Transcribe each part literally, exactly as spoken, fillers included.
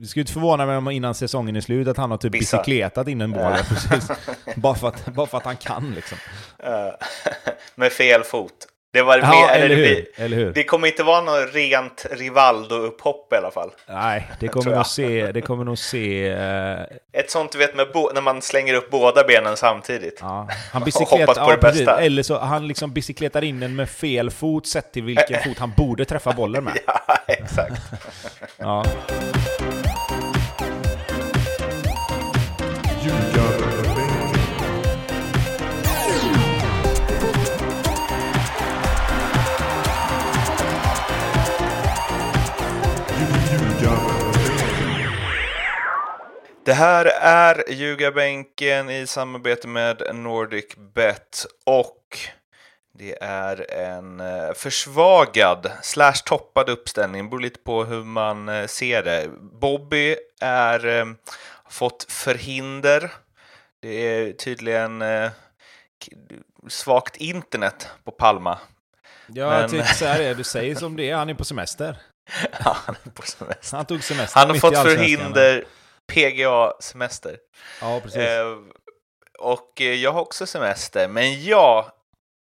Det skulle inte förvåna mig om innan säsongen är slut att han har typ Bissar. bicykletat in en boll. precis. Bara, för att, bara för att han kan liksom. Med fel fot. Det var ja, med, eller, eller, hur? Det, eller hur? Det kommer inte vara något rent Rivaldo-upphopp i alla fall. Nej, det kommer nog se... Det kommer nog se uh... ett sånt, du vet, med bo- när man slänger upp båda benen samtidigt. Ja. Han bicyklet- och hoppas på ja, det bästa. Precis. Eller så han liksom bicykletar in den med fel fot sett till vilken fot han borde träffa bollen med. Ja, exakt. Ja. Det här är Ljugarbänken i samarbete med Nordic Bet, och det är en försvagad slash toppad uppställning. Det beror lite på hur man ser det. Bobby är fått förhinder. Det är tydligen svagt internet på Palma. Ja, men... jag tycker så här är det. Du säger som det är. Han är på semester. Ja, han är på semester. Han tog semester. Han har fått förhinder... P G A-semester. Ja, precis. Eh, och jag har också semester. Men jag...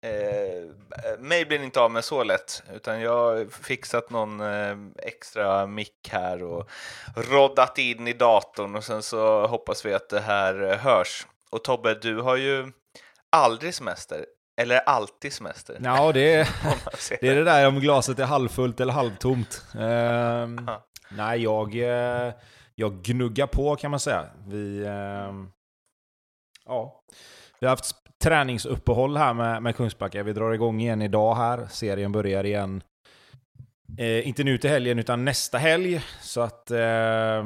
Eh, mig blir inte av med så lätt. Utan jag har fixat någon eh, extra mick här. Och roddat in i datorn. Och sen så hoppas vi att det här hörs. Och Tobbe, du har ju aldrig semester. Eller alltid semester. Ja, det är det, är det där om glaset är halvfullt eller halvtomt. Eh, uh-huh. Nej, jag... Eh, Jag gnuggar på, kan man säga. Vi, eh, ja. Vi har haft träningsuppehåll här med, med Kungsbacka. Vi drar igång igen idag här. Serien börjar igen. Eh, inte nu till helgen utan nästa helg. Så att eh,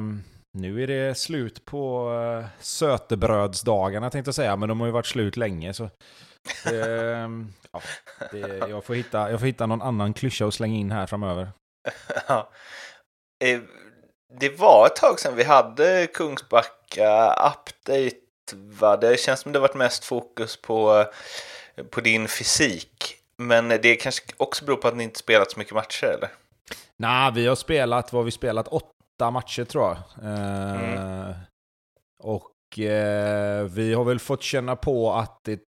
nu är det slut på eh, sötebrödsdagarna, tänkte jag säga. Men de har ju varit slut länge. Så, eh, ja, det, jag, får hitta, jag får hitta någon annan klyscha och slänga in här framöver. Ja. Eh. Det var ett tag sedan vi hade Kungsbacka update, va? Det känns som det varit mest fokus på, på din fysik. Men det kanske också beror på att ni inte spelat så mycket matcher, eller? Nej, vi har spelat, vad vi spelat, åtta matcher tror jag. Mm. Eh, och eh, vi har väl fått känna på att det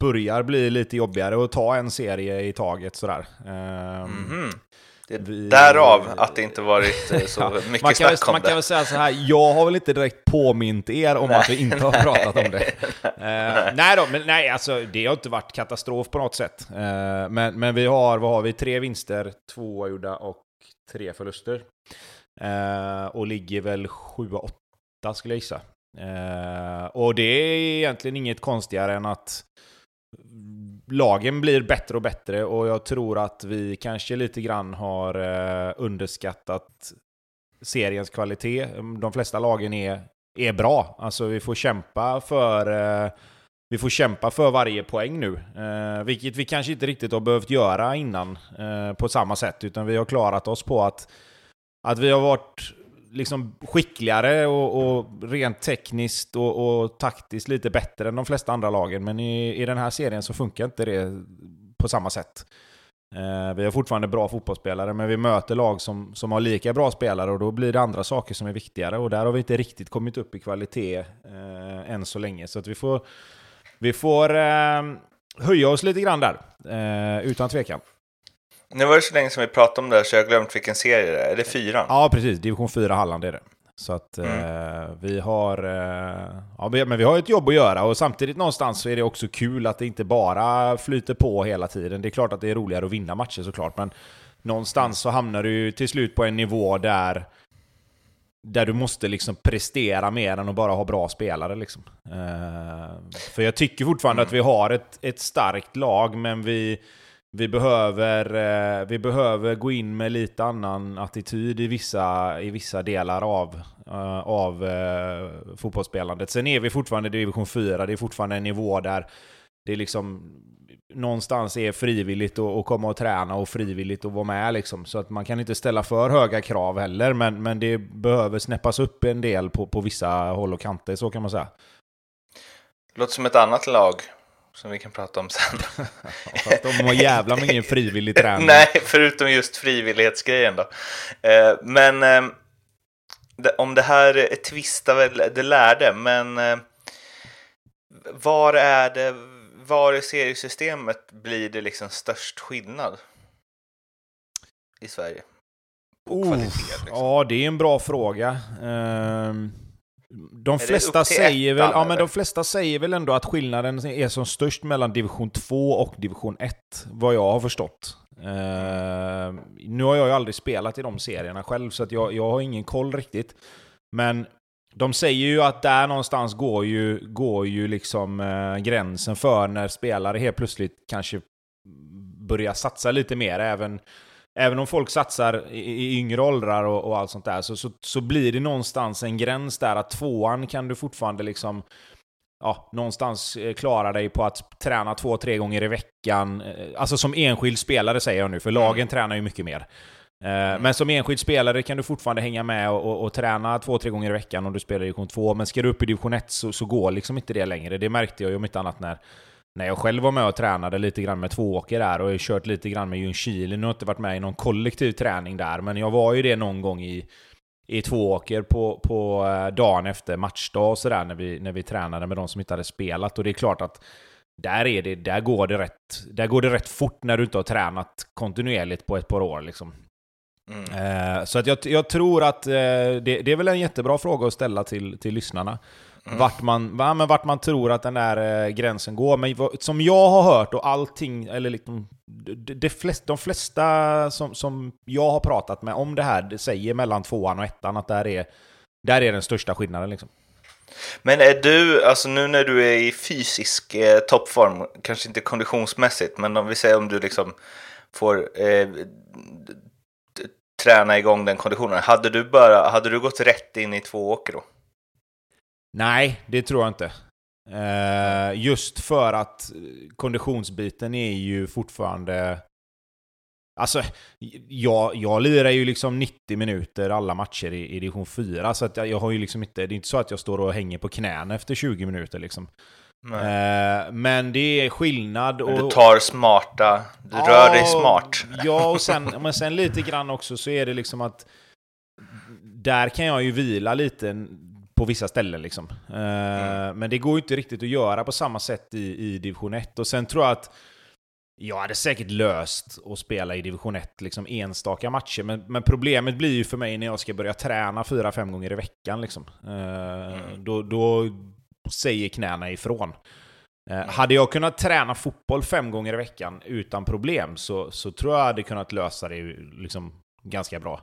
börjar bli lite jobbigare att ta en serie i taget sådär. Eh, mm-hmm. Vi... Därav att det inte varit så ja, mycket man kan, snack om man det. Kan väl säga så här, jag har väl inte direkt påmint er om nej, att vi inte nej, har pratat om det. Nej, uh, nej. nej då, men nej, alltså, det har inte varit katastrof på något sätt. Uh, men, men vi har, vad har vi? Tre vinster, två gjorda och tre förluster. Uh, och ligger väl sju och åtta skulle jag gissa. Uh, och det är egentligen inget konstigare än att lagen blir bättre och bättre, och jag tror att vi kanske lite grann har eh, underskattat seriens kvalitet. De flesta lagen är, är bra. Alltså vi får kämpa för eh, vi får kämpa för varje poäng nu. Eh, vilket vi kanske inte riktigt har behövt göra innan eh, på samma sätt, utan vi har klarat oss på att, att vi har varit liksom skickligare och, och rent tekniskt och, och taktiskt lite bättre än de flesta andra lagen. Men i, i den här serien så funkar inte det på samma sätt. Eh, vi har fortfarande bra fotbollsspelare, men vi möter lag som, som har lika bra spelare, och då blir det andra saker som är viktigare. Och där har vi inte riktigt kommit upp i kvalitet eh, än så länge. Så att vi får, vi får eh, höja oss lite grann där, eh, utan tvekan. Nu var det så länge som vi pratade om det här, så jag har glömt vilken serie det är. Är det fyran? Ja, precis. Division fyra Halland är det. Så att mm. eh, vi har... Eh, ja, men vi har ett jobb att göra. Och samtidigt någonstans så är det också kul att det inte bara flyter på hela tiden. Det är klart att det är roligare att vinna matcher såklart. Men någonstans så hamnar du till slut på en nivå där... Där du måste liksom prestera mer än att bara ha bra spelare. Liksom. Eh, för jag tycker fortfarande mm. att vi har ett, ett starkt lag, men vi... Vi behöver, vi behöver gå in med lite annan attityd i vissa, i vissa delar av, av fotbollsspelandet. Sen är vi fortfarande i division fyra. Det är fortfarande en nivå där det liksom någonstans är frivilligt att komma och träna och frivilligt att vara med. Liksom. Så att man kan inte ställa för höga krav heller. Men, men det behöver snäppas upp en del på, på vissa håll och kanter, så kan man säga. Låter som ett annat lag. Som vi kan prata om sen. Fast de har jävla med ingen frivillig träning. Nej, förutom just frivillighetsgrejen då. Men om det här tvistar väl det lärde, men var är det, var i seriesystemet blir det liksom störst skillnad i Sverige? Oh, kvalitet, liksom. Ja, det är en bra fråga. Um... De flesta, säger väl, ja, men de flesta säger väl ändå att skillnaden är som störst mellan division två och division ett, vad jag har förstått. Uh, nu har jag ju aldrig spelat i de serierna själv, så att jag, jag har ingen koll riktigt. Men de säger ju att där någonstans går ju, går ju liksom, uh, gränsen för när spelare helt plötsligt kanske börjar satsa lite mer, även... Även om folk satsar i yngre åldrar och, och allt sånt där, så, så, så blir det någonstans en gräns där att tvåan kan du fortfarande liksom, ja, någonstans klara dig på att träna två, tre gånger i veckan. Alltså som enskild spelare säger jag nu, för lagen mm. tränar ju mycket mer. Mm. Men som enskild spelare kan du fortfarande hänga med och, och, och träna två, tre gånger i veckan om du spelar i division två. Men ska du upp i division ett så, så går liksom inte det längre. Det märkte jag ju om inte annat när... När jag själv var med och tränade lite grann med Tvååker där, och jag har kört lite grann med Ljungskile. Nu har jag inte varit med i någon kollektiv träning där, men jag var ju det någon gång i, i Tvååker på, på dagen efter matchdag och sådär, när vi, när vi tränade med de som inte hade spelat. Och det är klart att där, är det, där, går det rätt, där går det rätt fort när du inte har tränat kontinuerligt på ett par år. Liksom. Mm. Så att jag, jag tror att det, det är väl en jättebra fråga att ställa till, till lyssnarna. Mm. Vart, man, ja, men vart man tror att den där eh, gränsen går. Men som jag har hört och allting, eller liksom, de, de, flest, de flesta som, som jag har pratat med om det här, det säger mellan tvåan och ettan att där är, där är den största skillnaden liksom. Men är du, alltså nu när du är i fysisk eh, toppform, kanske inte konditionsmässigt, men om vi säger om du liksom får eh, träna igång den konditionen, hade du, bara, hade du gått rätt in i Tvååker då? Nej, det tror jag inte. Eh, just för att konditionsbiten är ju fortfarande... Alltså, jag, jag lirar ju liksom nittio minuter alla matcher i, i division fyra. Så att jag, jag har ju liksom inte... Det är inte så att jag står och hänger på knäna efter tjugo minuter liksom. Eh, men det är skillnad. Och, du tar smarta... Du ja, rör dig smart. Ja, och sen, men sen lite grann också så är det liksom att... Där kan jag ju vila lite... På vissa ställen liksom. Mm. Men det går ju inte riktigt att göra på samma sätt i, i division ett. Och sen tror jag att jag hade säkert löst att spela i division ett liksom enstaka matcher. Men, men problemet blir ju för mig när jag ska börja träna fyra, fem gånger i veckan liksom. Mm. Då, då säger knäna ifrån. Mm. Hade jag kunnat träna fotboll fem gånger i veckan utan problem så, så tror jag att jag hade kunnat lösa det liksom ganska bra.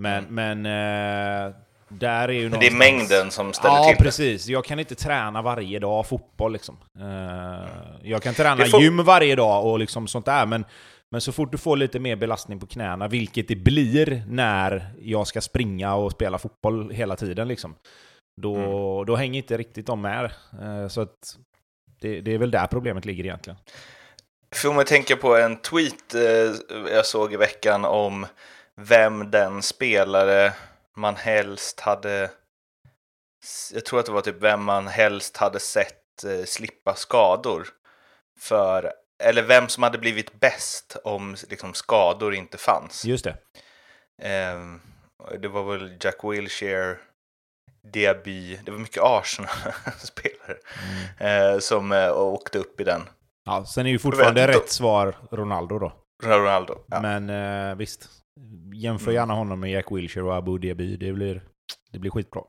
Men... Mm. men eh, Där är ju det är mängden som ställer ja, till. Ja, precis. Jag kan inte träna varje dag fotboll. Liksom. Jag kan träna får... gym varje dag och liksom sånt där. Men, men så fort du får lite mer belastning på knäna, vilket det blir när jag ska springa och spela fotboll hela tiden, liksom, då, mm. då hänger inte riktigt de med. Så att det, det är väl där problemet ligger egentligen. Får man tänka på en tweet jag såg i veckan om vem den spelare... man helst hade, jag tror att det var typ vem man helst hade sett eh, slippa skador för, eller vem som hade blivit bäst om liksom, skador inte fanns. Just det. Eh, det var väl Jack Wilshere, Diaby, det var mycket Arsenal-spelare mm. eh, som eh, åkte upp i den. Ja, sen är ju fortfarande rätt svar Ronaldo då. Ronaldo, ja. Men eh, visst. Jämför gärna honom med Jack Wilshere och Abou Diaby. Det blir, det blir skitbra.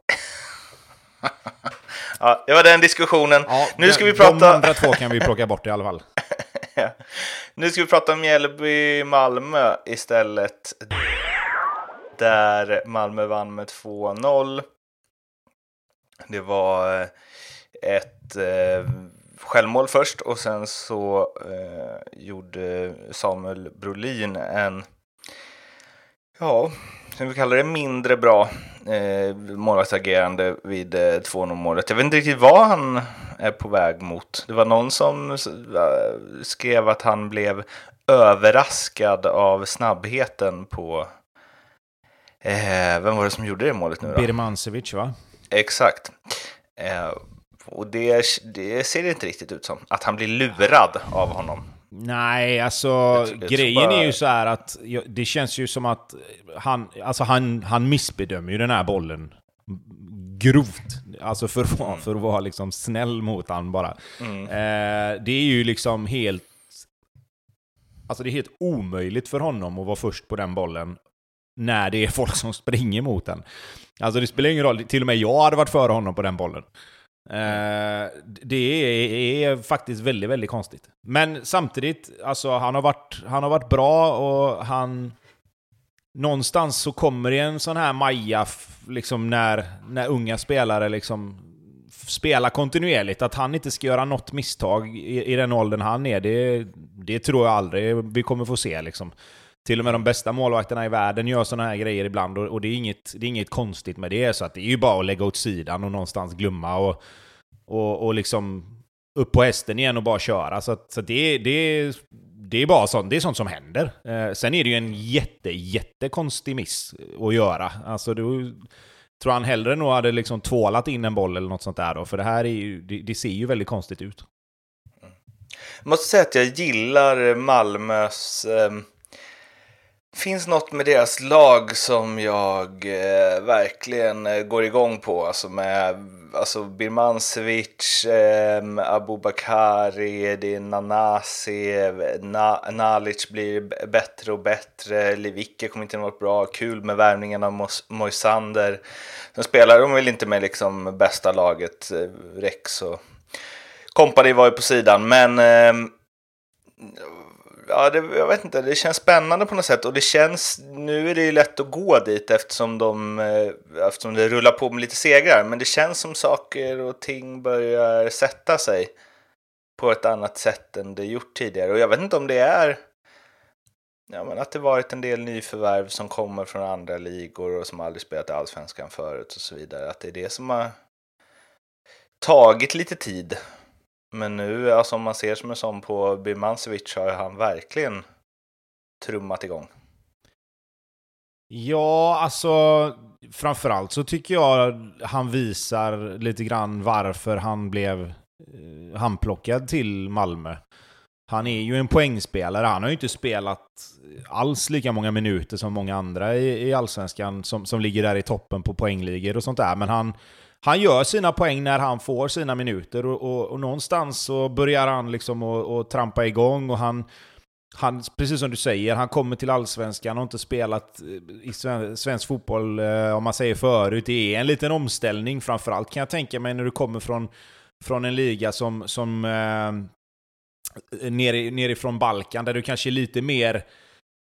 Ja, det var den diskussionen. Ja, nu ska vi prata... De andra två kan vi plocka bort i alla fall. Ja. Nu ska vi prata om Mjällby Malmö istället. Där Malmö vann med två noll. Det var ett eh, självmål först. Och sen så eh, gjorde Samuel Brolin en... Ja, som vi kallar det mindre bra eh, målvaktsagerande vid eh, två noll-målet. Jag vet inte riktigt vad han är på väg mot. Det var någon som eh, skrev att han blev överraskad av snabbheten på... Eh, vem var det som gjorde det målet nu då? Birmančević, va? Exakt. Eh, och det, det ser det inte riktigt ut som. Att han blir lurad av honom. Nej, alltså jag tror, jag tror grejen bara... är ju så här att det känns ju som att han, alltså han, han missbedömer ju den här bollen grovt, alltså för, mm. för att vara liksom snäll mot han bara. Mm. Eh, det är ju liksom helt, alltså det är helt omöjligt för honom att vara först på den bollen när det är folk som springer mot den. Alltså det spelar ingen roll, till och med jag hade varit före honom på den bollen. Eh, det är, är faktiskt väldigt, väldigt konstigt. Men samtidigt, alltså han har varit, han har varit bra och han... Någonstans så kommer det en sån här maja liksom när, när unga spelare liksom spelar kontinuerligt. Att han inte ska göra något misstag i, i den åldern han är, det, det tror jag aldrig vi kommer få se. Liksom. Till och med de bästa målvakterna i världen gör såna här grejer ibland. Och, och det, är inget, det är inget konstigt med det. Så att det är ju bara att lägga åt sidan och någonstans glömma och, och, och liksom upp på hästen igen och bara köra. Så, att, så att det är... Det är bara sånt, det är sånt som händer. Eh, sen är det ju en jätte, jättekonstig miss att göra. Alltså du tror han hellre nog hade liksom tvålat in en boll eller något sånt där då. För det här är ju, det, det ser ju väldigt konstigt ut. Jag måste säga att jag gillar Malmös... Eh, finns något med deras lag som jag eh, verkligen går igång på. Alltså med... Alltså Birmančević, eh, Aboubakar, det är Nanasi, Na- Nalic blir bättre och bättre, Livicke kommer inte något bra, kul med värvningen av Mo- Moisander. Sen spelar de väl inte med liksom bästa laget, eh, Rex och Kompany var ju på sidan, men eh, ja, det, jag vet inte, det känns spännande på något sätt. Och det känns, nu är det ju lätt att gå dit eftersom de eftersom det rullar på med lite segrar. Men det känns som saker och ting börjar sätta sig på ett annat sätt än det gjort tidigare. Och jag vet inte om det är ja, men att det varit en del nyförvärv som kommer från andra ligor och som aldrig spelat i Allsvenskan förut och så vidare. Att det är det som har tagit lite tid. Men nu, alltså om man ser som en sån på Birmančević, har han verkligen trummat igång. Ja, alltså framförallt så tycker jag han visar lite grann varför han blev eh, handplockad till Malmö. Han är ju en poängspelare, han har ju inte spelat alls lika många minuter som många andra i, i Allsvenskan som, som ligger där i toppen på poängligor och sånt där, men han... Han gör sina poäng när han får sina minuter och, och, och någonstans så börjar han liksom att trampa igång och han, han, precis som du säger, han kommer till Allsvenskan och inte spelat i sven, svensk fotboll om man säger förut. Det är en liten omställning framförallt kan jag tänka mig när du kommer från, från en liga som, som eh, ner, nerifrån Balkan där du kanske är lite mer...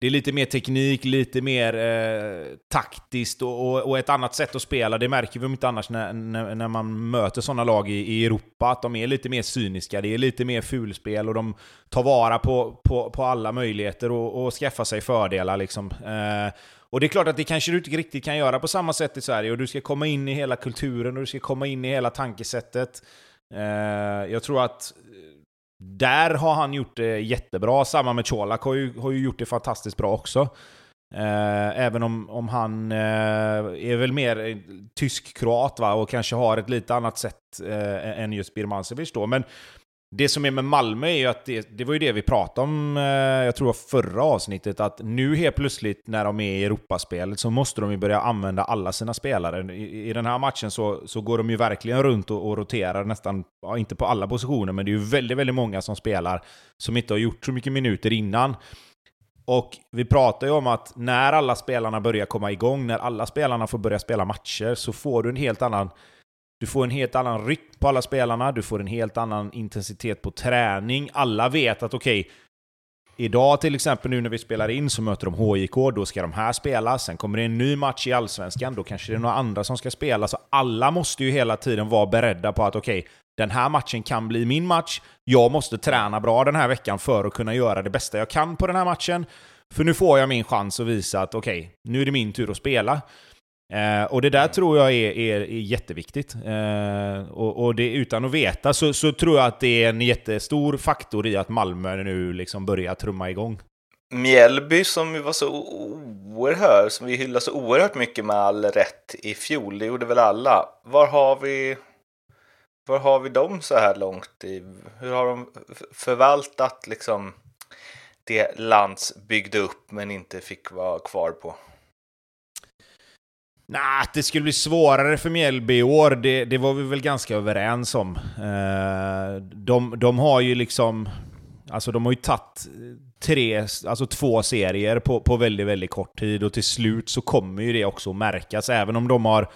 Det är lite mer teknik, lite mer eh, taktiskt och, och, och ett annat sätt att spela. Det märker vi inte annars när, när, när man möter sådana lag i, i Europa. Att de är lite mer cyniska, det är lite mer fulspel och de tar vara på, på, på alla möjligheter och, och skaffar sig fördelar. Liksom. Eh, och det är klart att det kanske du inte riktigt kan göra på samma sätt i Sverige. Och du ska komma in i hela kulturen och du ska komma in i hela tankesättet. Eh, jag tror att... Där har han gjort det jättebra. Samma med Colak har ju, har ju gjort det fantastiskt bra också. Eh, även om, om han eh, är väl mer tysk-kroat va? Och kanske har ett lite annat sätt eh, än just Birmančević då. Men det som är med Malmö är ju att det, det var ju det vi pratade om eh, jag tror förra avsnittet. Att nu helt plötsligt när de är i Europaspelet så måste de ju börja använda alla sina spelare. I, i den här matchen så, så går de ju verkligen runt och, och roterar nästan, ja, inte på alla positioner. Men det är ju väldigt, väldigt många som spelar som inte har gjort så mycket minuter innan. Och vi pratar ju om att när alla spelarna börjar komma igång, när alla spelarna får börja spela matcher så får du en helt annan... Du får en helt annan rytm på alla spelarna. Du får en helt annan intensitet på träning. Alla vet att okej, okay, idag till exempel nu när vi spelar in så möter de H J K. Då ska de här spela. Sen kommer det en ny match i Allsvenskan. Då kanske det är några andra som ska spela. Så alla måste ju hela tiden vara beredda på att okej, okay, den här matchen kan bli min match. Jag måste träna bra den här veckan för att kunna göra det bästa jag kan på den här matchen. För nu får jag min chans att visa att okej, okay, nu är det min tur att spela. Eh, och det där tror jag är, är, är jätteviktigt eh, och, och det utan att veta så, så tror jag att det är en jättestor faktor i att Malmö nu liksom börjar trumma igång. Mjällby som vi var så oerhört, som vi hyllade så oerhört mycket med all rätt i fjol, det gjorde väl alla. Var har vi var har vi dem så här långt i, hur har de förvaltat liksom det Lantz byggde upp men inte fick vara kvar på? Nej, det skulle bli svårare för Mjällby i år. Det, det var vi väl ganska överens om. De, de har ju liksom... Alltså de har ju tagit tre, alltså två serier på, på väldigt, väldigt kort tid. Och till slut så kommer ju det också att märkas. Även om de har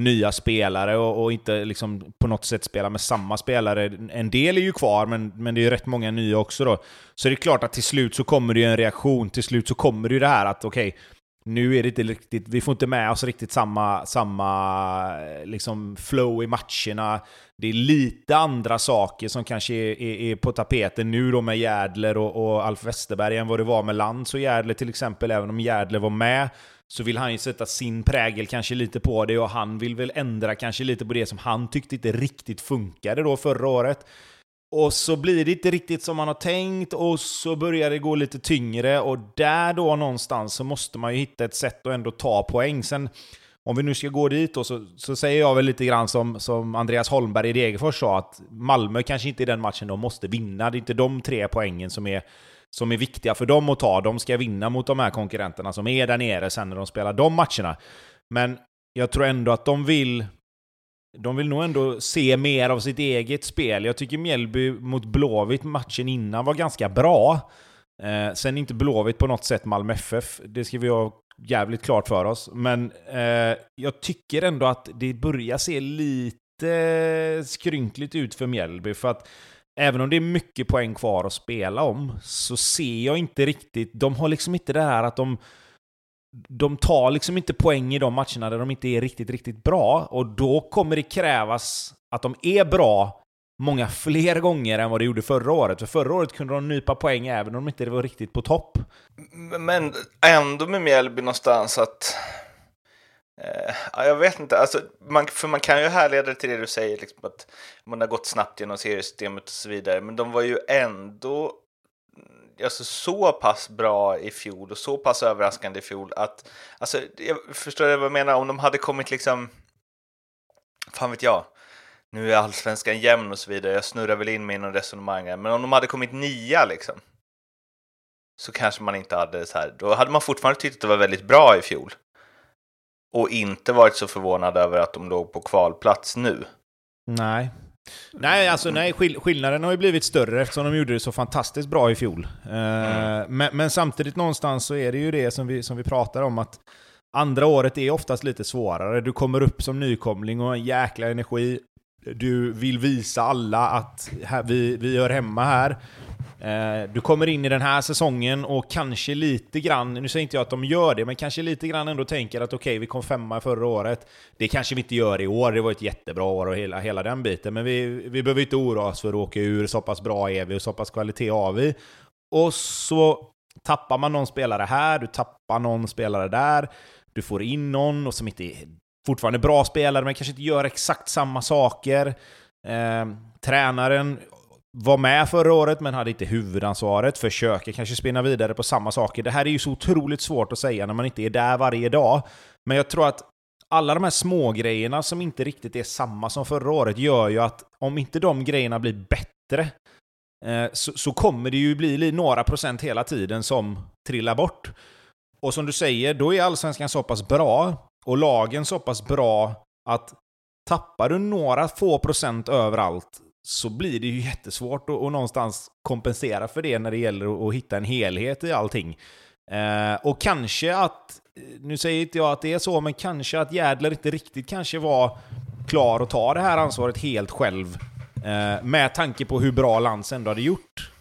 nya spelare och, och inte liksom på något sätt spelar med samma spelare. En del är ju kvar, men, men det är ju rätt många nya också då. Så det är klart att till slut så kommer det ju en reaktion. Till slut så kommer det ju det här att okej, okay, nu är det inte riktigt, vi får inte med oss riktigt samma, samma liksom flow i matcherna. Det är lite andra saker som kanske är, är, är på tapeten nu då med Jädler och, och Alf Westerberg än vad det var med Lantz och Jädler till exempel. Även om Jädler var med så vill han ju sätta sin prägel kanske lite på det, och han vill väl ändra kanske lite på det som han tyckte inte riktigt funkade då förra året. Och så blir det inte riktigt som man har tänkt, och så börjar det gå lite tyngre, och där då någonstans så måste man ju hitta ett sätt att ändå ta poäng. Sen om vi nu ska gå dit då, så, så säger jag väl lite grann som, som Andreas Holmberg i Degerfors sa, att Malmö kanske inte är den matchen de måste vinna. Det är inte de tre poängen som är, som är viktiga för dem att ta. De ska vinna mot de här konkurrenterna som är där nere sen när de spelar de matcherna. Men jag tror ändå att de vill... De vill nog ändå se mer av sitt eget spel. Jag tycker Mjällby mot Blåvitt matchen innan var ganska bra. Eh, sen inte Blåvitt på något sätt Malmö F F. Det ska vi ha jävligt klart för oss. Men eh, jag tycker ändå att det börjar se lite skrynkligt ut för Mjällby. För att även om det är mycket poäng kvar att spela om, så ser jag inte riktigt... De har liksom inte det här att de... De tar liksom inte poäng i de matcherna där de inte är riktigt, riktigt bra. Och då kommer det krävas att de är bra många fler gånger än vad det gjorde förra året. För förra året kunde de nypa poäng även om de inte var riktigt på topp. Men ändå med Mjällby någonstans att... Eh, ja, jag vet inte. Alltså, man, för man kan ju härleda till det du säger. Liksom, att man har gått snabbt genom seriesystemet och så vidare. Men de var ju ändå... Alltså så pass bra i fjol och så pass överraskande i fjol att, alltså, jag förstår vad jag menar. Om de hade kommit liksom, fan vet jag, nu är allsvenskan jämn och så vidare, jag snurrar väl in mig i någon resonemang här, men om de hade kommit nia liksom, så kanske man inte hade så här. Då hade man fortfarande tyckt att det var väldigt bra i fjol och inte varit så förvånad över att de låg på kvalplats nu. Nej. Nej, alltså, nej, skill- skillnaden har ju blivit större eftersom de gjorde det så fantastiskt bra i fjol. Eh, mm. men, men samtidigt någonstans så är det ju det som vi, som vi pratar om, att andra året är oftast lite svårare. Du kommer upp som nykomling och en jäkla energi. Du vill visa alla att här, vi, vi gör hemma här. Eh, du kommer in i den här säsongen och kanske lite grann, nu säger inte jag att de gör det, men kanske lite grann ändå tänker att okej, okay, vi kom femma förra året. Det kanske vi inte gör i år, det var ett jättebra år och hela, hela den biten. Men vi, vi behöver inte oroa oss för att åka ur, så pass bra är vi och så pass kvalitet har vi. Och så tappar man någon spelare här, du tappar någon spelare där, du får in någon och som inte är fortfarande bra spelare men kanske inte gör exakt samma saker. Eh, tränaren var med förra året men hade inte huvudansvaret, försöker kanske spinna vidare på samma saker. Det här är ju så otroligt svårt att säga när man inte är där varje dag. Men jag tror att alla de här små grejerna som inte riktigt är samma som förra året gör ju att om inte de grejerna blir bättre eh, så, så kommer det ju bli några procent hela tiden som trillar bort. Och som du säger, då är allsvenskan så pass bra och lagen så pass bra att tappar du några få procent överallt så blir det ju jättesvårt att någonstans kompensera för det när det gäller att hitta en helhet i allting. Eh, och kanske att, nu säger inte jag att det är så, men kanske att Jädler inte riktigt kanske var klar att ta det här ansvaret helt själv. Eh, med tanke på hur bra Lantz ändå hade gjort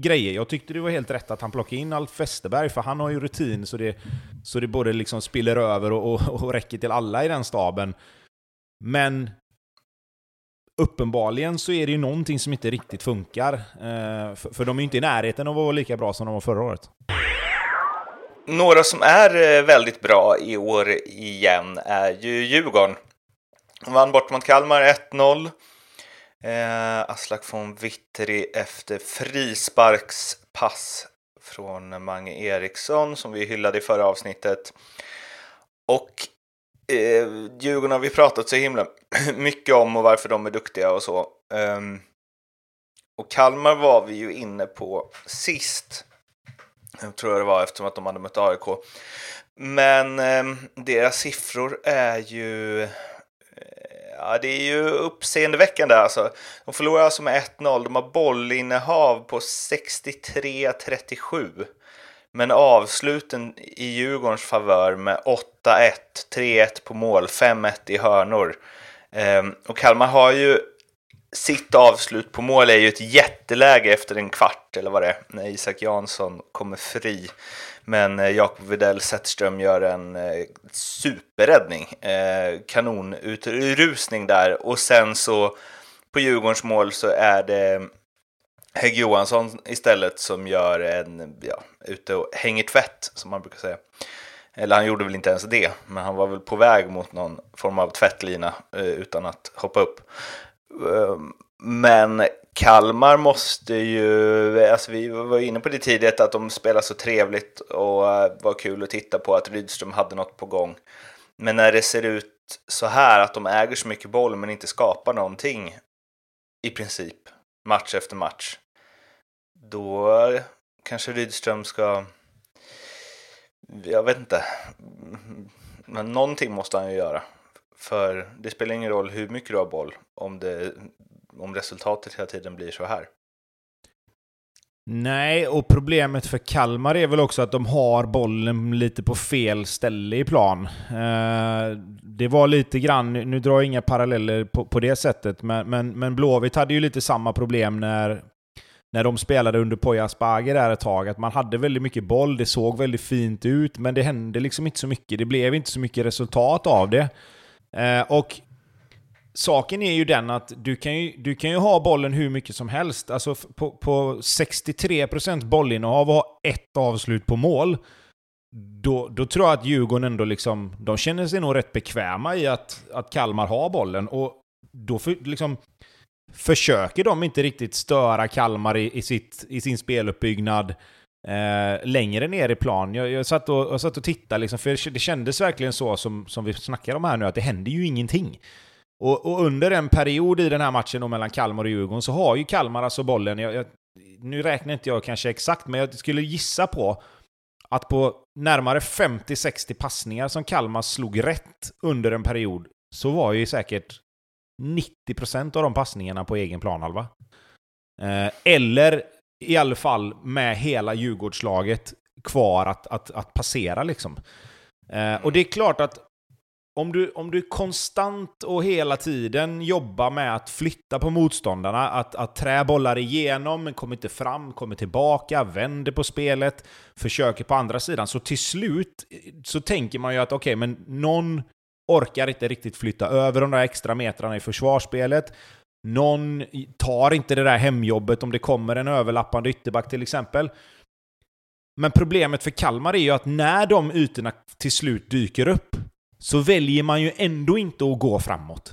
grejer. Jag tyckte det var helt rätt att han plockade in Alf Westerberg, för han har ju rutin så det, så det både liksom spiller över och, och, och räcker till alla i den staben. Men uppenbarligen så är det ju någonting som inte riktigt funkar. För de är ju inte i närheten av att vara lika bra som de var förra året. Några som är väldigt bra i år igen är ju Djurgården. De vann bort mot Kalmar ett noll. Aslak von Witteri efter frisparkspass från Mange Eriksson som vi hyllade i förra avsnittet. Och Djurgården har vi pratat så himla mycket om och varför de är duktiga och så. Och Kalmar var vi ju inne på sist. Jag tror det var eftersom att de hade mött A I K. Men eh, deras siffror är ju... Ja, det är ju uppseendeväckande alltså. De förlorar alltså med ett noll. De har bollinnehav på sextiotre trettiosju. Men avsluten i Djurgårdens favör med åtta ett, tre ett på mål, fem ett i hörnor. Ehm, och Kalmar har ju sitt avslut på mål är ju ett jätteläge efter en kvart eller vad det är, när Isak Jansson kommer fri. Men Jakob Widell Zetterström gör en eh, superräddning, eh, kanonutrusning där. Och sen så på Djurgårdens mål så är det Hägg Johansson istället som gör en, ja, ute och hänger tvätt som man brukar säga. Eller han gjorde väl inte ens det, men han var väl på väg mot någon form av tvättlina eh, utan att hoppa upp. Men Kalmar måste ju, alltså vi var inne på det tidigt att de spelar så trevligt och var kul att titta på, att Rydström hade något på gång. Men när det ser ut så här att de äger så mycket boll men inte skapar någonting i princip match efter match, då kanske Rydström ska, jag vet inte, men någonting måste han ju göra. För det spelar ingen roll hur mycket du har boll om, det, om resultatet hela tiden blir så här. Nej, och problemet för Kalmar är väl också att de har bollen lite på fel ställe i plan. Eh, det var lite grann, nu drar jag inga paralleller på, på det sättet, men, men, men Blåvitt hade ju lite samma problem när... När de spelade under Poyas Bagger där ett tag. Att man hade väldigt mycket boll. Det såg väldigt fint ut. Men det hände liksom inte så mycket. Det blev inte så mycket resultat av det. Eh, och saken är ju den att du kan ju, du kan ju ha bollen hur mycket som helst. Alltså på, på sextiotre procent bollinnehav och ha ett avslut på mål. Då, då tror jag att Djurgården ändå liksom... De känner sig nog rätt bekväma i att, att Kalmar har bollen. Och då för, liksom... försöker de inte riktigt störa Kalmar i, i, sitt, i sin speluppbyggnad eh, längre ner i plan. Jag, jag, satt och, jag satt och tittade, liksom, för det kändes verkligen så som, som vi snackar om här nu, att det hände ju ingenting. Och, och under en period i den här matchen då, mellan Kalmar och Djurgården, så har ju Kalmar alltså bollen, jag, jag, nu räknar inte jag kanske exakt, men jag skulle gissa på att på närmare femtio sextio passningar som Kalmar slog rätt under en period, så var ju säkert nittio procent av de passningarna på egen planhalva. Eh, eller i alla fall med hela Djurgårdslaget kvar att, att, att passera. Liksom. Eh, och det är klart att om du, om du konstant och hela tiden jobbar med att flytta på motståndarna, att, att trä bollar igenom, kommer inte fram, kommer tillbaka, vänder på spelet, försöker på andra sidan. Så till slut så tänker man ju att okej, okay, men någon... orkar inte riktigt flytta över de där extra metrarna i försvarsspelet. Någon tar inte det där hemjobbet om det kommer en överlappande ytterback till exempel. Men problemet för Kalmar är ju att när de ytorna till slut dyker upp så väljer man ju ändå inte att gå framåt.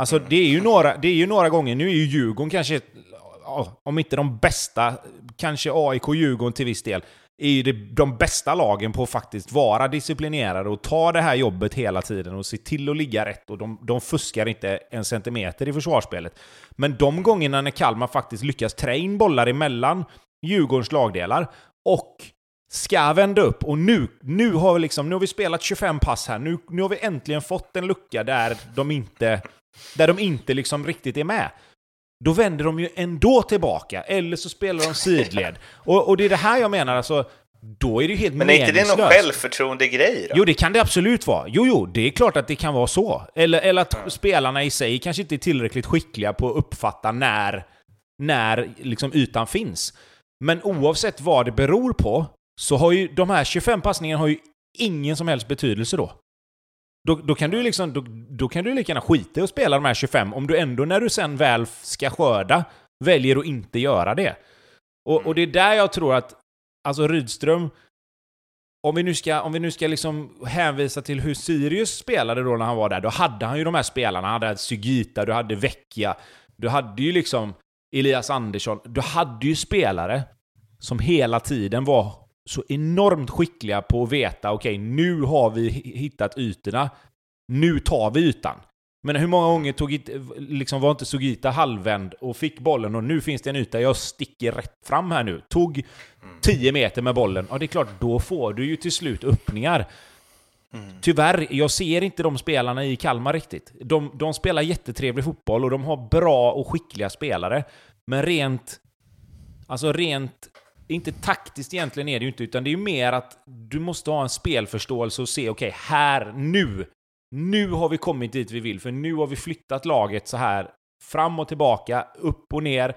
Alltså det är ju några, det är ju några gånger, nu är ju Djurgården kanske, om inte de bästa, kanske A I K och Djurgården till viss del, är ju de bästa lagen på att faktiskt vara disciplinerade och ta det här jobbet hela tiden och se till att ligga rätt. Och de, de fuskar inte en centimeter i försvarsspelet. Men de gångerna när Kalmar faktiskt lyckas trä in bollar emellan Djurgårdens lagdelar och ska vända upp. Och nu, nu, har, vi liksom, nu har vi spelat tjugofem pass här. Nu, nu har vi äntligen fått en lucka där de inte, där de inte liksom riktigt är med. Då vänder de ju ändå tillbaka. Eller så spelar de sidled. och, och det är det här jag menar. Alltså, då är det ju helt meningslöst. Men är inte det någon självförtroende grej då? Jo, det kan det absolut vara. Jo, jo, det är klart att det kan vara så. Eller, eller att mm. spelarna i sig kanske inte är tillräckligt skickliga på att uppfatta när, när liksom ytan finns. Men oavsett vad det beror på, så har ju de här tjugofem passningarna har ju ingen som helst betydelse då. Då, då kan du liksom, då, då kan du lika gärna skita och spela de här tjugofem om du ändå när du sen väl ska skörda väljer att inte göra det. Och, och det är där jag tror att alltså Rydström, om vi nu ska, om vi nu ska liksom hänvisa till hur Sirius spelade då när han var där, då hade han ju de här spelarna, han hade Sugita, du hade Vecchia, du hade ju liksom Elias Andersson, du hade ju spelare som hela tiden var så enormt skickliga på att veta okej, okay, nu har vi hittat ytorna, nu tar vi ytan. Men hur många gånger tog it, liksom var inte Sugita halvvänd och fick bollen och nu finns det en yta, jag sticker rätt fram här nu. Tog tio meter med bollen. Ja, det är klart, då får du ju till slut öppningar. Mm. Tyvärr, jag ser inte de spelarna i Kalmar riktigt. De, de spelar jättetrevlig fotboll och de har bra och skickliga spelare. Men rent, alltså rent, inte taktiskt egentligen är det ju inte, utan det är ju mer att du måste ha en spelförståelse och se, okej, okay, här, nu. Nu har vi kommit dit vi vill, för nu har vi flyttat laget så här fram och tillbaka, upp och ner.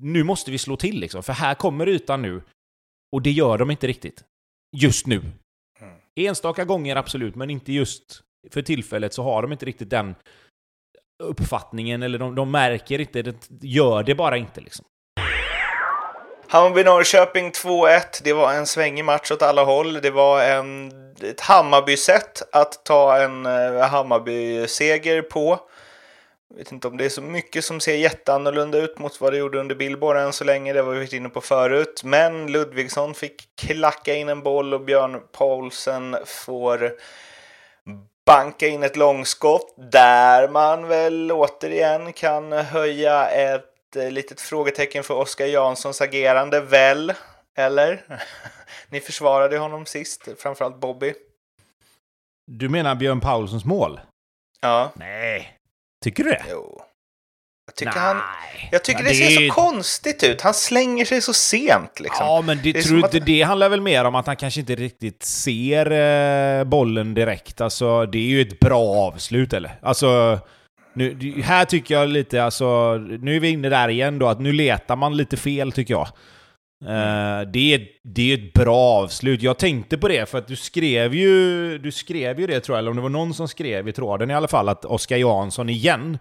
Nu måste vi slå till liksom, för här kommer ytan nu. Och det gör de inte riktigt. Just nu. Mm. Enstaka gånger absolut, men inte just för tillfället så har de inte riktigt den uppfattningen, eller de, de märker inte, det gör det bara inte liksom. Hammarby Norrköping två ett, det var en svängig match åt alla håll. Det var en, ett Hammarby-sätt att ta en eh, Hammarby-seger på. Jag vet inte om det är så mycket som ser jätteannorlunda ut mot vad det gjorde under Billborn än så länge. Det var vi inne på förut. Men Ludvigsson fick klacka in en boll och Björn Paulsen får banka in ett långskott. Där man väl återigen kan höja ett ett litet frågetecken för Oskar Janssons agerande, väl? Eller? Ni försvarade honom sist, framförallt Bobby. Du menar Björn Paulsens mål? Ja. Nej. Tycker du det? Jo. Jag tycker, nej. Han, jag tycker det, det ser är... så konstigt ut. Han slänger sig så sent. Liksom. Ja, men det, det, tror att... det handlar väl mer om att han kanske inte riktigt ser eh, bollen direkt. Alltså, det är ju ett bra avslut, eller? Alltså... Nu, här tycker jag lite, alltså, nu är vi inne där igen då, att nu letar man lite fel tycker jag. Eh, det, är, det är ett bra avslut. Jag tänkte på det för att du skrev ju, du skrev ju det tror jag, eller om det var någon som skrev i tråden i alla fall, att Oskar Jansson igen.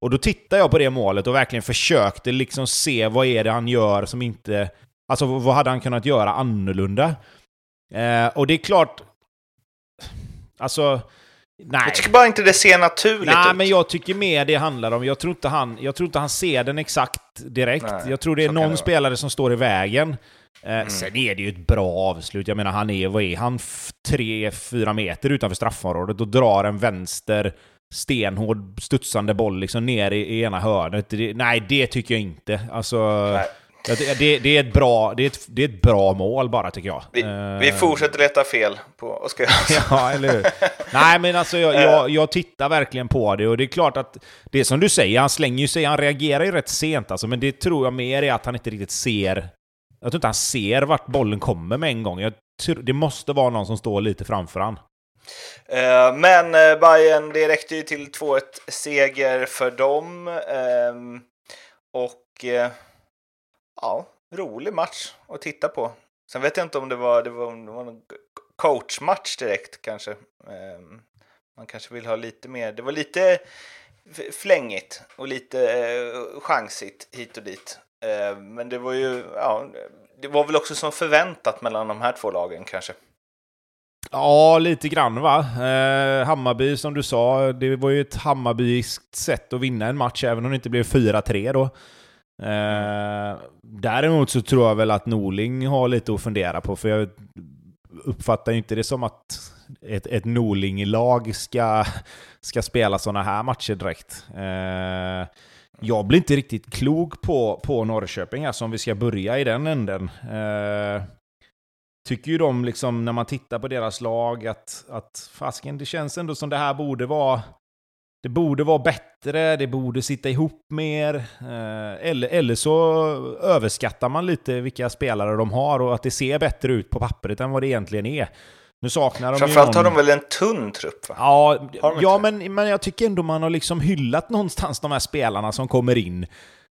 Och då tittade jag på det målet och verkligen försökte liksom se vad är det han gör som inte, alltså vad hade han kunnat göra annorlunda? Eh, och det är klart, alltså... Nej. Jag tycker bara inte det ser naturligt Nej, ut. Men jag tycker mer det handlar om. Jag tror inte han, jag tror inte han ser den exakt direkt. Nej, jag tror det är någon det spelare som står i vägen. Mm. Sen är det ju ett bra avslut. Jag menar, han är, vad är han? tre fyra meter utanför straffområdet och drar en vänster stenhård studsande boll liksom ner i, i ena hörnet. Det, nej, det tycker jag inte. Alltså... Nej. Det, det, är ett bra, det, är ett, det är ett bra mål bara tycker jag. Vi, vi fortsätter leta fel på Oskar Jansson. Ja, eller hur? Nej, men alltså jag, jag, jag tittar verkligen på det. Och det är klart att det som du säger, han slänger sig, han reagerar ju rätt sent alltså, men det tror jag mer är att han inte riktigt ser. Jag tror inte han ser vart bollen kommer med en gång. Jag tror, det måste vara någon som står lite framför han. Men Bayern, det räckte ju till två ett seger för dem. Och ja, rolig match att titta på. Sen vet jag inte om det var, det var, det var en coachmatch direkt kanske. Um, man kanske vill ha lite mer. Det var lite flängigt och lite uh, chansigt hit och dit. Uh, men det var ju, ja, det var väl också som förväntat mellan de här två lagen kanske. Ja, lite grann va. Eh, Hammarby som du sa, det var ju ett Hammarbyskt sätt att vinna en match även om det inte blev fyra tre då. Eh, däremot så tror jag väl att Norling har lite att fundera på, för jag uppfattar ju inte det som att ett, ett Norling-lag ska, ska spela sådana här matcher direkt. Eh, jag blir inte riktigt klok på, på Norrköping, alltså om vi ska börja i den änden. Eh, tycker ju de liksom, när man tittar på deras lag, att, att fasken, det känns ändå som det här borde vara Det borde vara bättre, det borde sitta ihop mer. Eller, eller så överskattar man lite vilka spelare de har och att det ser bättre ut på pappret än vad det egentligen är. Nu saknar de framförallt någon... har de väl en tunn trupp va? Ja, ja men, men jag tycker ändå man har liksom hyllat någonstans de här spelarna som kommer in.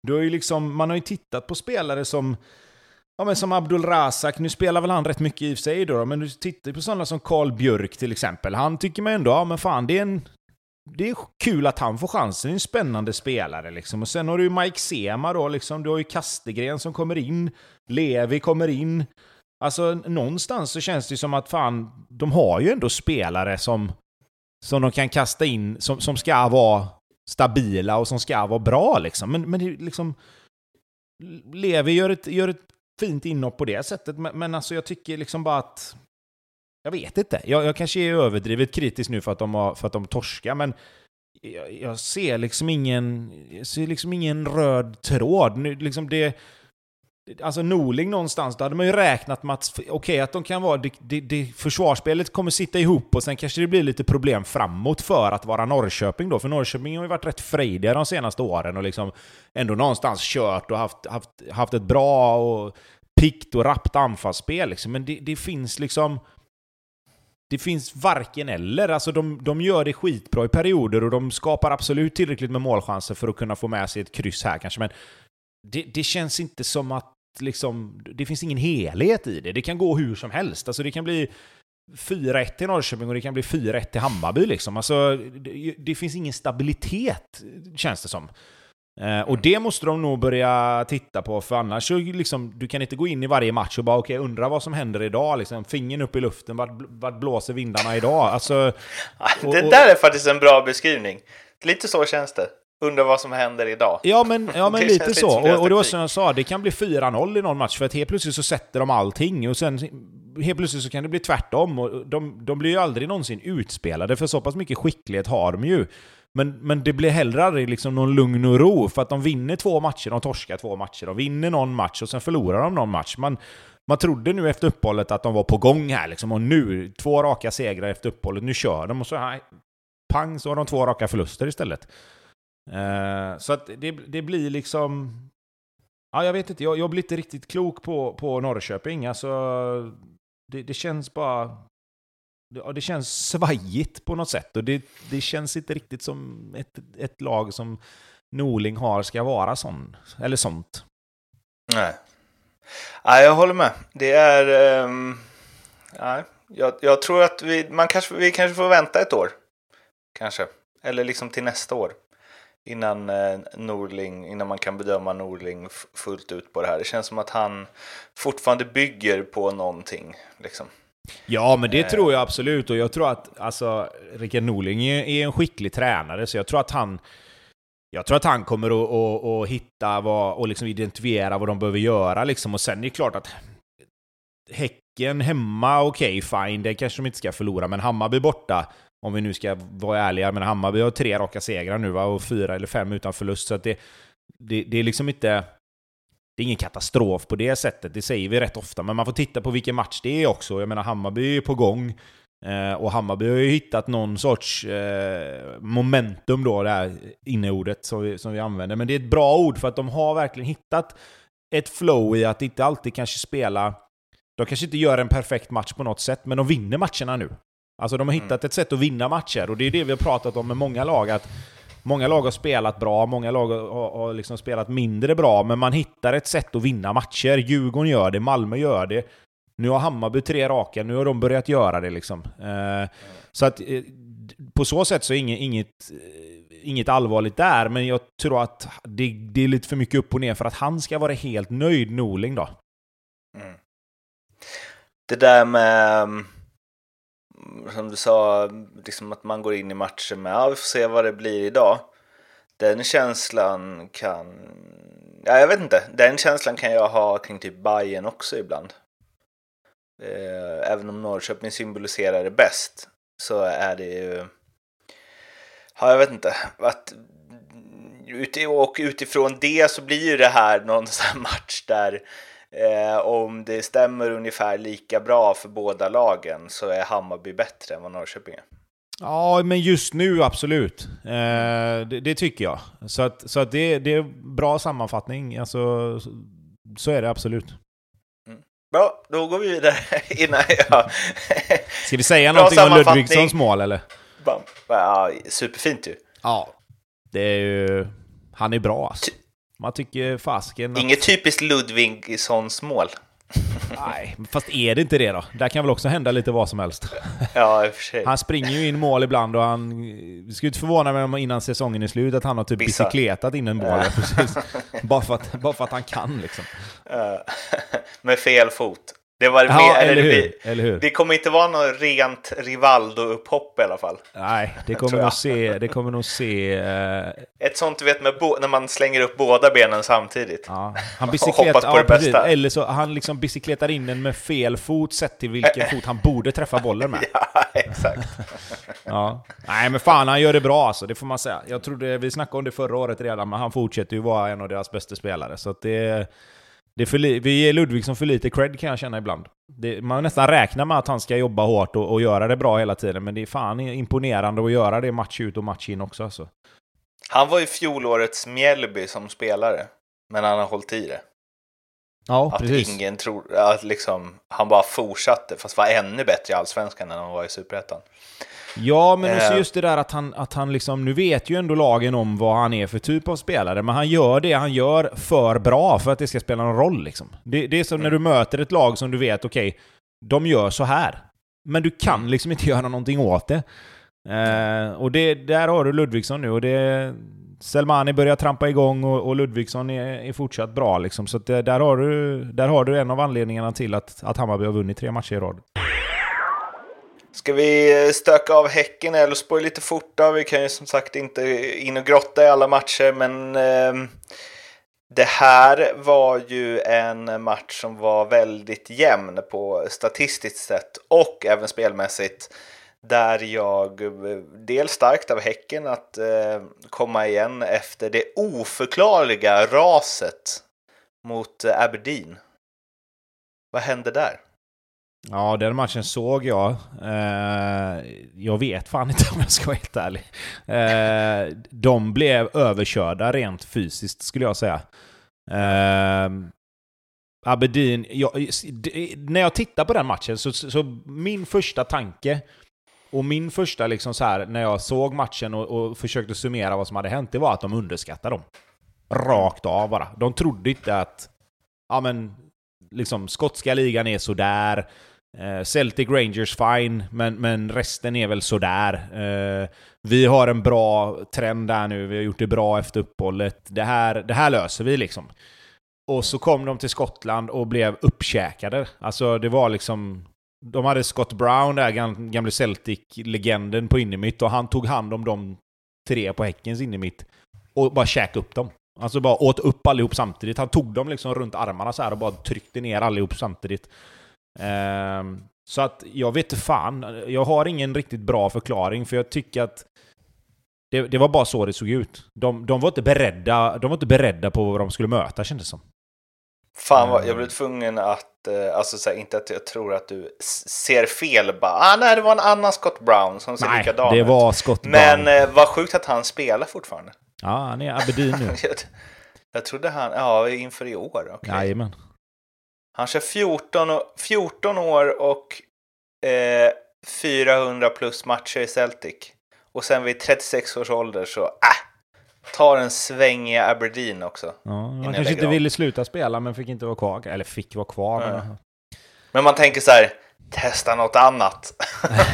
Du har ju liksom, man har ju tittat på spelare som... Ja, men som Abdul Razak, nu spelar väl han rätt mycket i sig då, men du tittar på sådana som Carl Björk till exempel. Han tycker man ändå, ja men fan det är en... Det är kul att han får chansen, det är en spännande spelare liksom. Och sen har du ju Mike Sema då liksom, du har ju Kastegren som kommer in, Levi kommer in. Alltså någonstans så känns det som att fan, de har ju ändå spelare som, som de kan kasta in, som, som ska vara stabila och som ska vara bra liksom. Men, men liksom, Levi gör ett, gör ett fint inhopp på det sättet, men, men alltså jag tycker liksom bara att jag vet inte. Jag, jag kanske är överdrivet kritisk nu för att de har, för att de torskar, men jag, jag ser liksom ingen jag ser liksom ingen röd tråd nu, liksom det. Alltså Norling någonstans, då hade man ju räknat med att okej okay, att de kan vara det, det, det försvarsspelet kommer sitta ihop och sen kanske det blir lite problem framåt för att vara Norrköping då, för Norrköping har ju varit rätt frejdiga de senaste åren och liksom ändå någonstans kört och haft, haft, haft ett bra och pikt och rappt anfallsspel liksom. Men det, det finns liksom det finns varken eller, alltså de, de gör det skitbra i perioder och de skapar absolut tillräckligt med målchanser för att kunna få med sig ett kryss här kanske, men det, det känns inte som att liksom, det finns ingen helhet i det. Det kan gå hur som helst. Alltså det kan bli fyra ett till Norrköping och det kan bli fyra ett till Hammarby liksom. Alltså det, det finns ingen stabilitet, känns det som. Eh, och det måste de nog börja titta på, för annars så liksom, du kan inte gå in i varje match och bara okej, okay, undra vad som händer idag liksom, fingern upp i luften, vart, vart blåser vindarna idag? Alltså, och, det där är faktiskt en bra beskrivning. Lite så känns det. Undrar vad som händer idag. Ja, men, ja, men lite så. Och, och det var som jag sa, det kan bli fyra noll i någon match för att helt plötsligt så sätter de allting och sen helt plötsligt så kan det bli tvärtom och de, de blir ju aldrig någonsin utspelade för så pass mycket skicklighet har de ju. Men, men det blir hellre liksom någon lugn och ro för att de vinner två matcher, de torskar två matcher, de vinner någon match och sen förlorar de någon match. Man, man trodde nu efter uppehållet att de var på gång här liksom, och nu, två raka segrar efter uppehållet, nu kör de och så här, pang, så har de två raka förluster istället. Uh, så att det, det blir liksom, ja, jag vet inte, jag, jag blir inte riktigt klok på, på Norrköping. Alltså det, det känns bara det, det känns svajigt på något sätt och det, det känns inte riktigt som ett, ett lag som Norling har ska vara sån, eller sånt. Nej, nej, jag håller med. Det är um, nej, jag, jag tror att vi, man kanske, vi kanske får vänta ett år kanske, eller liksom till nästa år innan Norling, innan man kan bedöma Norling fullt ut på det här. Det känns som att han fortfarande bygger på någonting liksom. Ja, men det eh. tror jag absolut, och jag tror att alltså Rickard Norling är en skicklig tränare, så jag tror att han jag tror att han kommer att, att, att hitta vad, och liksom identifiera vad de behöver göra liksom. Och sen är det klart att Häcken hemma, okej, okay, fine, det kanske de inte ska förlora, men Hammarby borta, om vi nu ska vara ärliga, men Hammarby har tre raka segrar nu va? Och fyra eller fem utan förlust, så att det, det, det är liksom inte, det är ingen katastrof på det sättet, det säger vi rätt ofta, men man får titta på vilken match det är också. Jag menar, Hammarby är på gång eh, och Hammarby har ju hittat någon sorts eh, momentum då, det här inneordet som vi, som vi använder, men det är ett bra ord för att de har verkligen hittat ett flow i att inte alltid kanske spela, de kanske inte gör en perfekt match på något sätt, men de vinner matcherna nu. Alltså de har hittat ett sätt att vinna matcher, och det är det vi har pratat om med många lag, att många lag har spelat bra, många lag har, har liksom spelat mindre bra, men man hittar ett sätt att vinna matcher. Djurgården gör det, Malmö gör det, nu har Hammarby tre raka, nu har de börjat göra det liksom. Eh, så att eh, på så sätt så är inget, inget, inget allvarligt där, men jag tror att det, det är lite för mycket upp och ner för att han ska vara helt nöjd, Norling då. Mm. Det där med, som du sa, liksom att man går in i matchen med, ja, vi får se vad det blir idag. Den känslan kan, ja, jag vet inte, den känslan kan jag ha kring typ Bayern också ibland. Eh, även om Norrköping symboliserar det bäst, så är det ju, ja, jag vet inte, att och utifrån det så blir ju det här någon sån här match där, Eh, om det stämmer ungefär lika bra för båda lagen, så är Hammarby bättre än vad Norrköping är. Ja, men just nu absolut. Eh, det, det tycker jag. Så att, så att det, det är bra sammanfattning. Alltså, så, så är det absolut. Mm. Bra, då går vi vidare innan jag... Ska vi säga någonting om Ludvigssons mål, eller? Bam. Ja, superfint ju. Ja, det är ju... Han är bra alltså. Man tycker fasken... Att... Inget typiskt Ludvigssons mål. Nej, fast är det inte det då? Där kan väl också hända lite vad som helst. Ja, i och för sig. Han springer ju in mål ibland, och han... Vi skulle inte förvåna mig om innan säsongen är slut att han har typ Bissa. Bicykletat in en boll. Precis. Bara, för att, bara för att han kan liksom. Med fel fot. Det var med, ja, eller, eller, hur? eller hur? Det kommer inte vara något rent Rivaldo-upphopp i alla fall. Nej, det kommer nog se... Det kommer nog se uh... Ett sånt, du vet, med bo- när man slänger upp båda benen samtidigt. Ja, han bicykletar, ja, precis, eller så han liksom bicykletar in den med fel fot, sett till vilken fot han borde träffa bollen med. Ja, exakt. Ja. Nej, men fan, han gör det bra alltså, det får man säga. Jag trodde, vi snackade om det förra året redan, men han fortsätter ju vara en av deras bästa spelare. Så att det, det är för li- vi ger Ludvigsson för lite cred, kan jag känna ibland. Det, man nästan räknar med att han ska jobba hårt och, och göra det bra hela tiden, men det är fan imponerande att göra det match ut och match in också alltså. Han var ju fjolårets Mjällby som spelare, men han har hållit i det. Ja, att precis. Ingen tror, att liksom, han bara fortsatte, fast var ännu bättre i Allsvenskan än han var i Superettan. Ja, men också just det där att han, att han liksom, nu vet ju ändå lagen om vad han är för typ av spelare, men han gör det han gör för bra för att det ska spela någon roll liksom. Det, det är som mm. när du möter ett lag som du vet, okej, okay, de gör så här, men du kan liksom inte göra någonting åt det. Eh, och det, där har du Ludvigsson nu, och det, Salmani börjar trampa igång, och, och Ludvigsson är, är fortsatt bra liksom. Så att det, där, har du, där har du en av anledningarna till att, att Hammarby har vunnit tre matcher i rad. Ska vi stöka av Häcken eller Älvsborg lite fort då? Vi kan ju som sagt inte in och grotta i alla matcher, men eh, det här var ju en match som var väldigt jämn på statistiskt sätt och även spelmässigt, där jag dels starkt av Häcken att eh, komma igen efter det oförklarliga raset mot eh, Aberdeen. Vad hände där? Ja, den matchen såg jag. Eh, jag vet fan inte om jag ska vara helt ärlig. Eh, de blev överkörda rent fysiskt, skulle jag säga. Eh, Aberdeen, jag, d- när jag tittar på den matchen så, så min första tanke och min första liksom så här, när jag såg matchen och, och försökte summera vad som hade hänt, det var att de underskattade dem. Rakt av bara. De trodde inte att ja, men liksom, skotska ligan är sådär, eh, Celtic Rangers fine, men, men resten är väl sådär. Eh, vi har en bra trend där nu, vi har gjort det bra efter uppehållet, det här, det här löser vi liksom. Och så kom de till Skottland och blev uppkäkade. Alltså det var liksom, de hade Scott Brown, där gamla Celtic-legenden på innermitt, och han tog hand om de tre på Häckens innermitt och bara käkade upp dem. Alltså bara åt upp allihop samtidigt. Han tog dem liksom runt armarna så här och bara tryckte ner allihop samtidigt. Ehm, så att jag vet inte fan. Jag har ingen riktigt bra förklaring, för jag tycker att det, det var bara så det såg ut. De, de var inte beredda, de var inte beredda på vad de skulle möta, kändes som. Fan vad, jag blev tvungen att, alltså så här, inte att jag tror att du ser fel bara, ah nej, det var en annan Scott Brown som ser nej, likadan det var Scott ut. Brown. Men eh, vad sjukt att han spelar fortfarande. Ja, han är Aberdeen nu. jag, jag trodde han, ja, inför i år. Okay. Jajamän. Han kör fjorton, fjorton år och eh, fyrahundra plus matcher i Celtic. Och sen vid trettiosex års ålder så, ah! Tar en sväng i Aberdeen också. Ja, han kanske inte ville sluta spela, men fick inte vara kvar. Eller fick vara kvar. Mm. Men, men man tänker så här, testa något annat.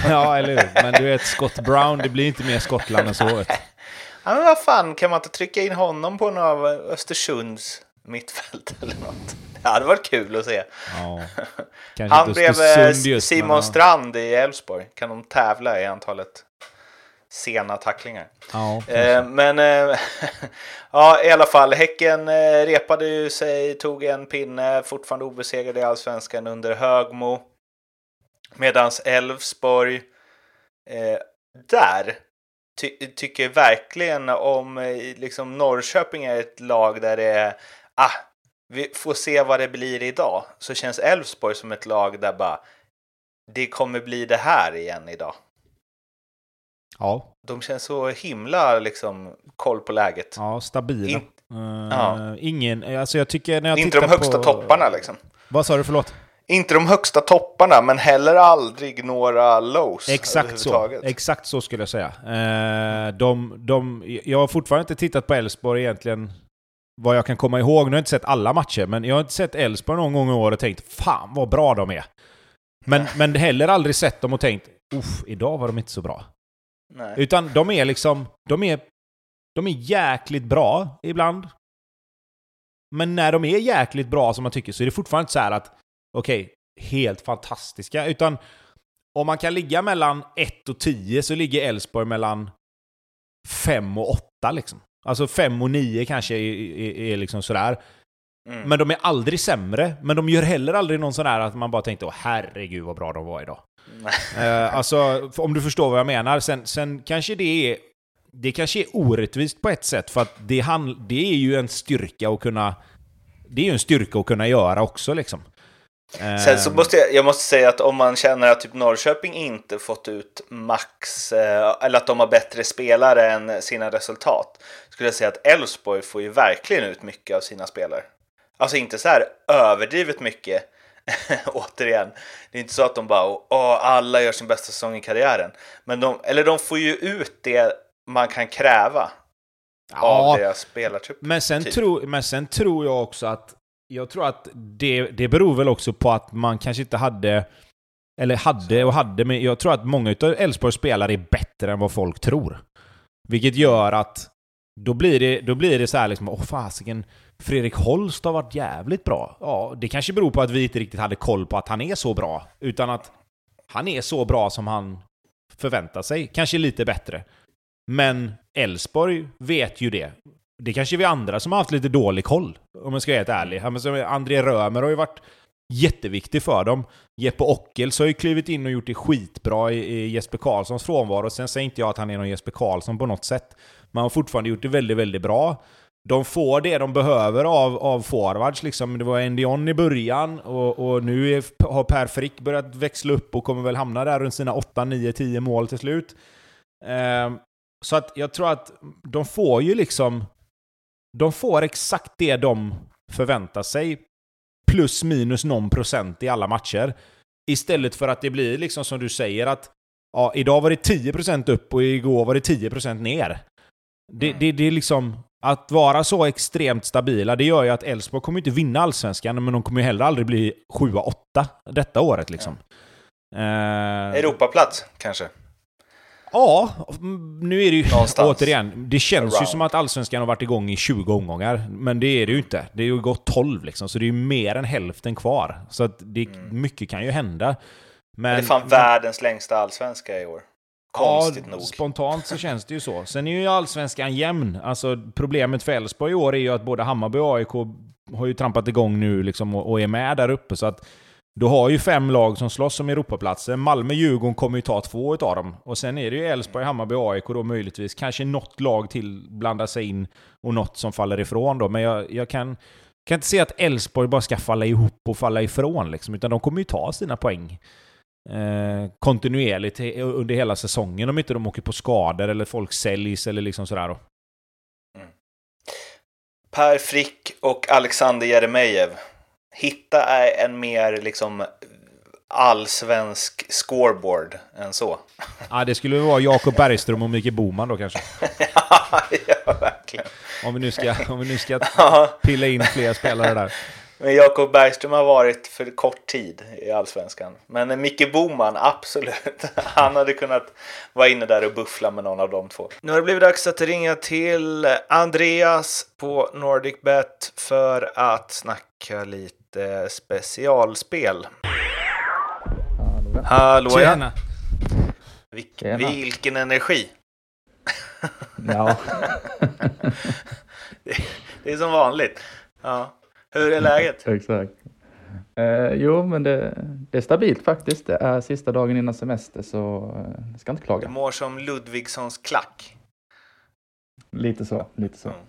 Ja, eller hur? Men du är ett Scott Brown, det blir inte mer Skottland än så. Ja, men vad fan, kan man inte trycka in honom på någon av Östersunds mittfält eller något? Det hade varit kul att se. Ja, han blev just, Simon men... Strand i Älvsborg. Kan de tävla i antalet sena tacklingar. Ja, eh, men eh, ja, i alla fall, Häcken eh, repade ju sig, tog en pinne, fortfarande obesegrade i Allsvenskan under Högmo. Medans Älvsborg eh, där ty- tycker verkligen om eh, liksom Norrköping är ett lag där det är ah, vi får se vad det blir idag. Så känns Älvsborg som ett lag där bara det kommer bli det här igen idag. Ja. De känns så himla liksom koll på läget. Ja, stabila. In... Uh, ja. Ingen, alltså jag tycker när jag inte de högsta på... topparna liksom. Vad sa du, förlåt? Inte de högsta topparna, men heller aldrig några lows. Exakt så. Exakt så skulle jag säga. Uh, de, de, jag har fortfarande inte tittat på Älvsborg egentligen. Vad jag kan komma ihåg, nu har jag inte sett alla matcher, men jag har inte sett Älvsborg någon gång i år och tänkt, fan vad bra de är. Men, mm. men heller aldrig sett dem och tänkt, uff, idag var de inte så bra. Nej. Utan de är liksom de är, de är jäkligt bra ibland. Men när de är jäkligt bra som man tycker, så är det fortfarande inte så här att okej, okay, helt fantastiska. Utan om man kan ligga mellan ett och tio, så ligger Älvsborg mellan fem och åtta liksom. Alltså fem och nio kanske är, är, är liksom sådär. Mm. Men de är aldrig sämre. Men de gör heller aldrig någon sån här att man bara tänkte, åh herregud vad bra de var idag. eh, alltså, om du förstår vad jag menar. Sen, sen kanske det är, det kanske är orättvist på ett sätt. För att det, handl- det är ju en styrka att kunna, det är ju en styrka att kunna göra också liksom. Eh, Sen så måste jag, jag måste säga att om man känner att typ Norrköping inte fått ut max, eh, eller att de har bättre spelare än sina resultat, skulle jag säga att Älvsborg får ju verkligen ut mycket av sina spelare. Alltså inte så här överdrivet mycket. Återigen, det är inte så att de bara åh, alla gör sin bästa säsong i karriären, men de, eller de får ju ut det man kan kräva, ja, av deras spelartyp. Men sen, typ. tro, men sen tror jag också att jag tror att det, det beror väl också på att man kanske inte hade, eller hade och hade, men jag tror att många av Älvsborgs spelare är bättre än vad folk tror, vilket gör att då blir det, då blir det så här liksom, åh fasiken, Fredrik Holst har varit jävligt bra. Ja, det kanske beror på att vi inte riktigt hade koll på att han är så bra, utan att han är så bra som han förväntar sig, kanske lite bättre. Men Älvsborg vet ju det. Det kanske är vi andra som har haft lite dålig koll, om jag ska vara helt ärlig. André Römer har ju varit jätteviktig för dem. Jeppe Ockels har ju klivit in och gjort det skitbra i Jesper Karlssons frånvaro. Sen säger inte jag att han är någon Jesper Karlsson på något sätt. Man har fortfarande gjort det väldigt, väldigt bra. De får det de behöver av, av forwards. Liksom. Det var Endion i början och, och nu är, har Per Frick börjat växla upp och kommer väl hamna där runt sina åtta, nio, tio mål till slut. Eh, så att jag tror att de får ju liksom, de får exakt det de förväntar sig, plus minus någon procent i alla matcher. Istället för att det blir liksom som du säger att ja, idag var det tio procent upp och igår var det tio procent ner. Det, det, det är liksom, att vara så extremt stabila, det gör ju att Elfsborg kommer inte vinna allsvenskan, men de kommer ju heller aldrig bli sju åtta detta året liksom. Ja. Eh... Europaplats kanske. Ja, nu är det ju någonstans. Återigen, det känns around ju som att allsvenskan har varit igång i tjugo omgångar, men det är det ju inte. Det är ju gått tolv liksom, så det är ju mer än hälften kvar. Så att det, mm. mycket kan ju hända. Men, det är fan men... världens längsta allsvenska i år. Konstigt ja, nog. Spontant så känns det ju så. Sen är ju allsvenskan jämn. Alltså, problemet för Elfsborg i år är ju att både Hammarby och A I K har ju trampat igång nu liksom, och är med där uppe. Så att du har ju fem lag som slåss om Europaplatser. Malmö och Djurgården kommer ju ta två av dem. Och sen är det ju Elfsborg, Hammarby och A I K då möjligtvis. Kanske något lag till blandar sig in och något som faller ifrån då. Men jag, jag kan, kan inte se att Elfsborg bara ska falla ihop och falla ifrån liksom, utan de kommer ju ta sina poäng Eh, kontinuerligt under hela säsongen, om inte de åker på skador eller folk säljs eller liksom sådär då. Mm. Per Frick och Alexander Jeremejev, hitta en mer liksom allsvensk scoreboard än så. Ja, det skulle vara Jakob Bergström och Mikael Boman då kanske. Ja, ja, verkligen. Om vi nu ska, om vi nu ska pilla in fler spelare där. Men Jakob Bergström har varit för kort tid i allsvenskan. Men Micke Boman, absolut. Han hade kunnat vara inne där och buffla med någon av de två. Nu har det blivit dags att ringa till Andreas på Nordic Bet för att snacka lite specialspel. Hallå, Hallå ja. Tjena. Vilk, Tjena. Vilken energi. Ja. det, det är som vanligt. Ja. Hur är läget? Exakt. Eh, jo, men det, det är stabilt faktiskt. Det är sista dagen innan semester, så eh, ska inte klaga. Du mår som Ludvigssons klack. Lite så, lite så. Mm.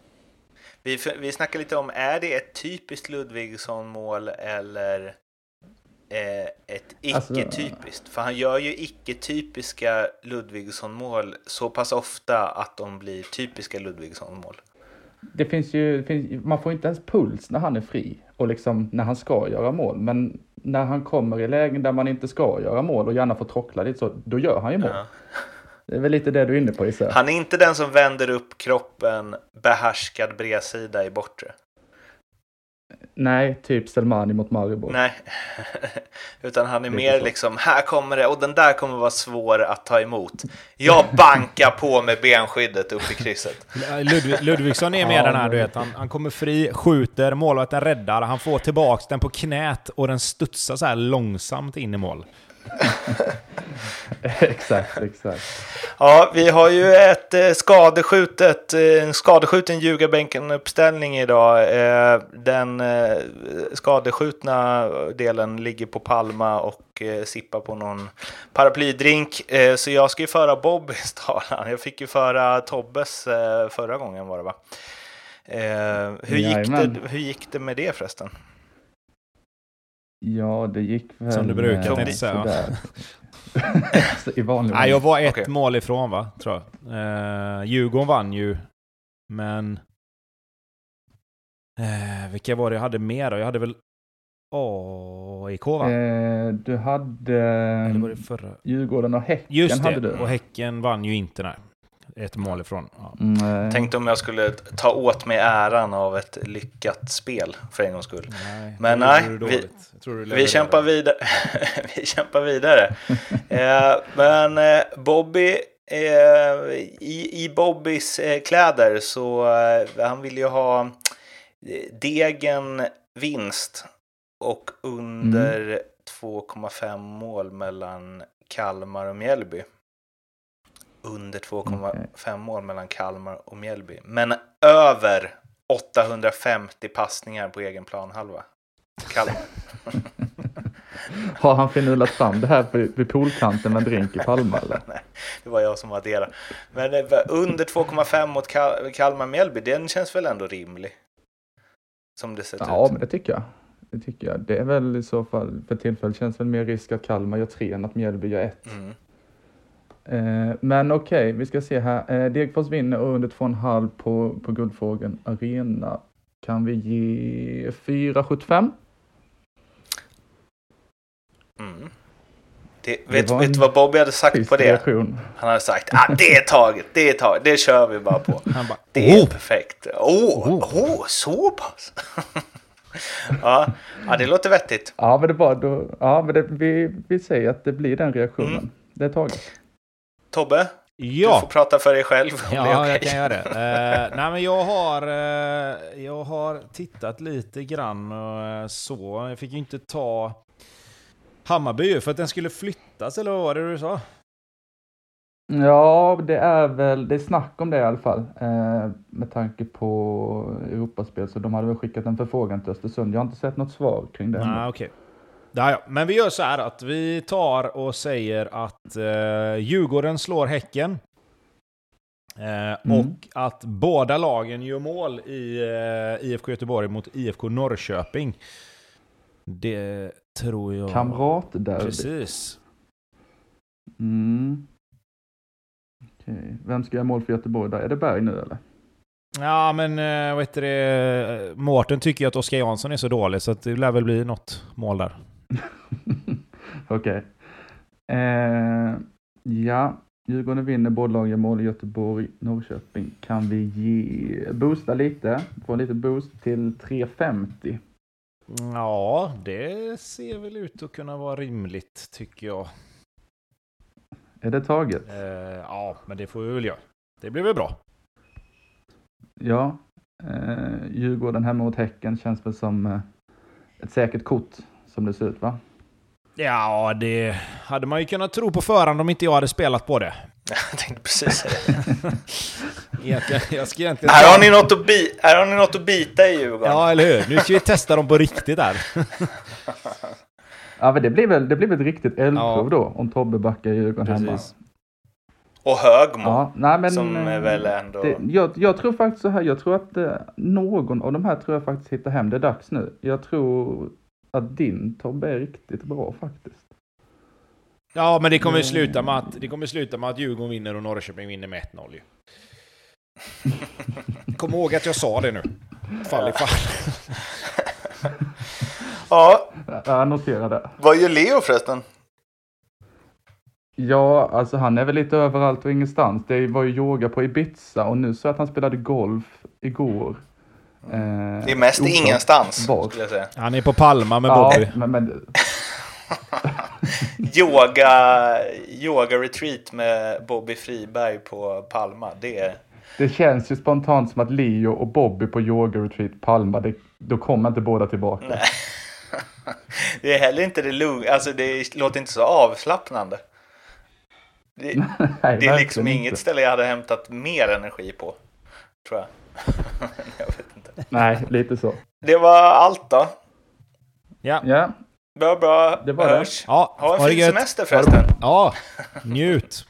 Vi, vi snackar lite om, är det ett typiskt Ludvigsson-mål eller eh, ett icke-typiskt? Alltså, för han gör ju icke-typiska Ludvigsson-mål så pass ofta att de blir typiska Ludvigsson-mål. Det finns ju, det finns, man får inte ens puls när han är fri och liksom när han ska göra mål, men när han kommer i lägen där man inte ska göra mål och gärna får trockla lite så, då gör han ju mål. Ja. Det är väl lite det du är inne på, Isa. Han är inte den som vänder upp kroppen, behärskad bredsida i bortre. Nej, typ Salmani mot Maribor. Nej, utan han är lite mer så, liksom, här kommer det, och den där kommer vara svår att ta emot. Jag bankar på med benskyddet upp i krysset. Ludv- Ludvigsson är med ja, den här, du vet. Han, han kommer fri, skjuter, målvakten räddar, han får tillbaka den på knät och den studsar så här långsamt in i mål. Exakt, exakt. Ja, vi har ju ett eh, skadeskjutet, eh, skadeskjuten Ljugarbänken-uppställning idag. Eh, den eh, skadeskjutna delen ligger på Palma och eh, sippar på någon paraplydrink. Eh, så jag ska ju föra Bobbys talan. Jag fick ju föra Tobbes eh, förra gången var det va? Eh, hur, gick det, hur gick det med det förresten? Ja, det gick väl... Som du brukar, tänkte säga. I vanlig Nej, jag var ett okay. mål ifrån, va? Tror jag. Eh, Djurgården vann ju, men... Eh, vilka var det jag hade mer då? Jag hade väl A I K, va? Eh, du hade... Eller var det förra? Djurgården och Häcken. Just det, hade du. Och Häcken vann ju inte, nej. Ett mål ifrån. Ja. Mm. Tänkte om jag skulle ta åt mig äran av ett lyckat spel för en gångs skull. Nej, men nej, vi, vi, kämpar vidare. vi kämpar vidare. eh, men eh, Bobby, eh, i, i Bobbys eh, kläder så eh, han vill ju ha Degen vinst och under mm. två komma fem mål mellan Kalmar och Mjällby. Under två komma fem okay. mål mellan Kalmar och Mjällby. Men över åttahundrafemtio passningar på egen planhalva. Kalmar. Har han finulat fram det här vid poolkanten med en drink i Palma? Eller? Nej, det var jag som adderade. Men under två komma fem mot Kal- Kalmar och Mjällby, den känns väl ändå rimlig? Som det ser ja, ut. Men det tycker jag. Det tycker jag. Det är väl i så fall, för tillfället känns väl mer risk att Kalmar gör tre än att Mjällby gör ett. Mm. Men okej, okay, vi ska se här. Degerfors vinner under två komma fem på, på Guldfågeln Arena. Kan vi ge fyra komma sjuttiofem? Mm. Det, det vet du vad Bobby hade sagt på det? Reaktion. Han hade sagt, ah, det är taget, det är taget, det kör vi bara på. Han bara, det är oh. perfekt. Åh, oh, oh. oh, så pass. ja, ja, det låter vettigt. Ja, men det var då, ja, men det, vi, vi säger att det blir den reaktionen. Mm. Det är taget. Tobbe, ja. Du får prata för dig själv. Om ja, det är okay. Jag kan göra det. Uh, nej, men jag har, uh, jag har tittat lite grann och uh, så. Jag fick ju inte ta Hammarby för att den skulle flyttas, eller vad var det du sa? Ja, det är väl, det är snack om det i alla fall. Uh, med tanke på Europaspel, så de hade väl skickat en förfrågan till Östersund. Jag har inte sett något svar kring det. Nej, okej. Okay. Jaja, men vi gör så här att vi tar och säger att eh, Djurgården slår Häcken eh, mm. och att båda lagen gör mål i eh, I F K Göteborg mot I F K Norrköping. Det tror jag... Kamrat där. Precis. Mm. Okay. Vem ska göra mål för Göteborg där? Är det Berg nu eller? Ja, men eh, vad heter det? Mårten tycker ju att Oskar Jansson är så dålig så att det lär väl bli något mål där. Okej. Okay. Eh, ja, Djurgården vinner både lag och mål i Göteborg, Norrköping. Kan vi ge, boosta lite? Få lite boost till tre femtio. Ja, det ser väl ut att kunna vara rimligt tycker jag. Är det taget? Eh, ja, men det får vi väl göra. Det blir väl bra. Ja, eh, Djurgården hemma mot Häcken känns väl som eh, ett säkert kort. Som det ser ut, va? Ja, det hade man ju kunnat tro på förhand om inte jag hade spelat på det. Jag tänkte precis säga det. Här har ni något att, bi- här har ni något att bita i, Djurgården. Ja, eller hur? Nu ska vi testa dem på riktigt där. Ja, men det blir väl, det blir väl ett riktigt eldprov ja. Då, om Tobbe backar Djurgården hemma. Och Högmo, ja, nej, men, som är väl ändå... Det, jag, jag tror faktiskt så här, jag tror att eh, någon av de här tror jag faktiskt hittar hem. Det är dags nu. Jag tror... att din Tobbe är riktigt bra faktiskt. Ja, men det kommer ju sluta med att det kommer sluta med att Djurgården vinner och Norrköping vinner med ett noll ju. Kom ihåg att jag sa det nu. Fall i fall. Ja, jag noterade. Vad gör Leo förresten? Ja, alltså han är väl lite överallt och ingenstans. Det var ju yoga på Ibiza och nu så att han spelade golf igår. Det är mest oklart. Ingenstans var. Skulle jag säga. Han är på Palma med ja, Bobby men, men... yoga, yoga retreat med Bobby Friberg på Palma. Det, är... det känns ju spontant som att Leo och Bobby på yoga retreat Palma det, då kommer inte båda tillbaka. Nej. Det är heller inte det lugnt. Alltså det låter inte så avslappnande. Det, Nej, det är liksom inget inte. ställe jag hade hämtat mer energi på, tror jag. Jag vet inte. Nej, lite så. Det var allt då. Ja. Ja. Bra, bra. Det var hörs. Ja, ha en fin semester förresten. Ja, njut.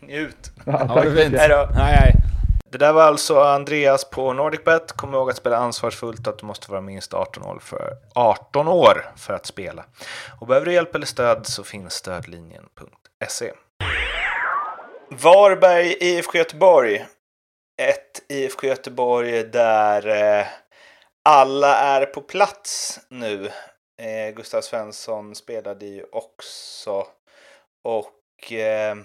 Njut. Ja, ha det fint. Hej då. Nej, nej. Det där var alltså Andreas på Nordic Bet. Kom ihåg att spela ansvarsfullt och att du måste vara minst arton år för, arton år för att spela. Och behöver du hjälp eller stöd så finns stödlinjen punkt se. Varberg, I F K Göteborg. Ett I F K Göteborg där eh, alla är på plats nu. Eh, Gustav Svensson spelade ju också. Och... Eh,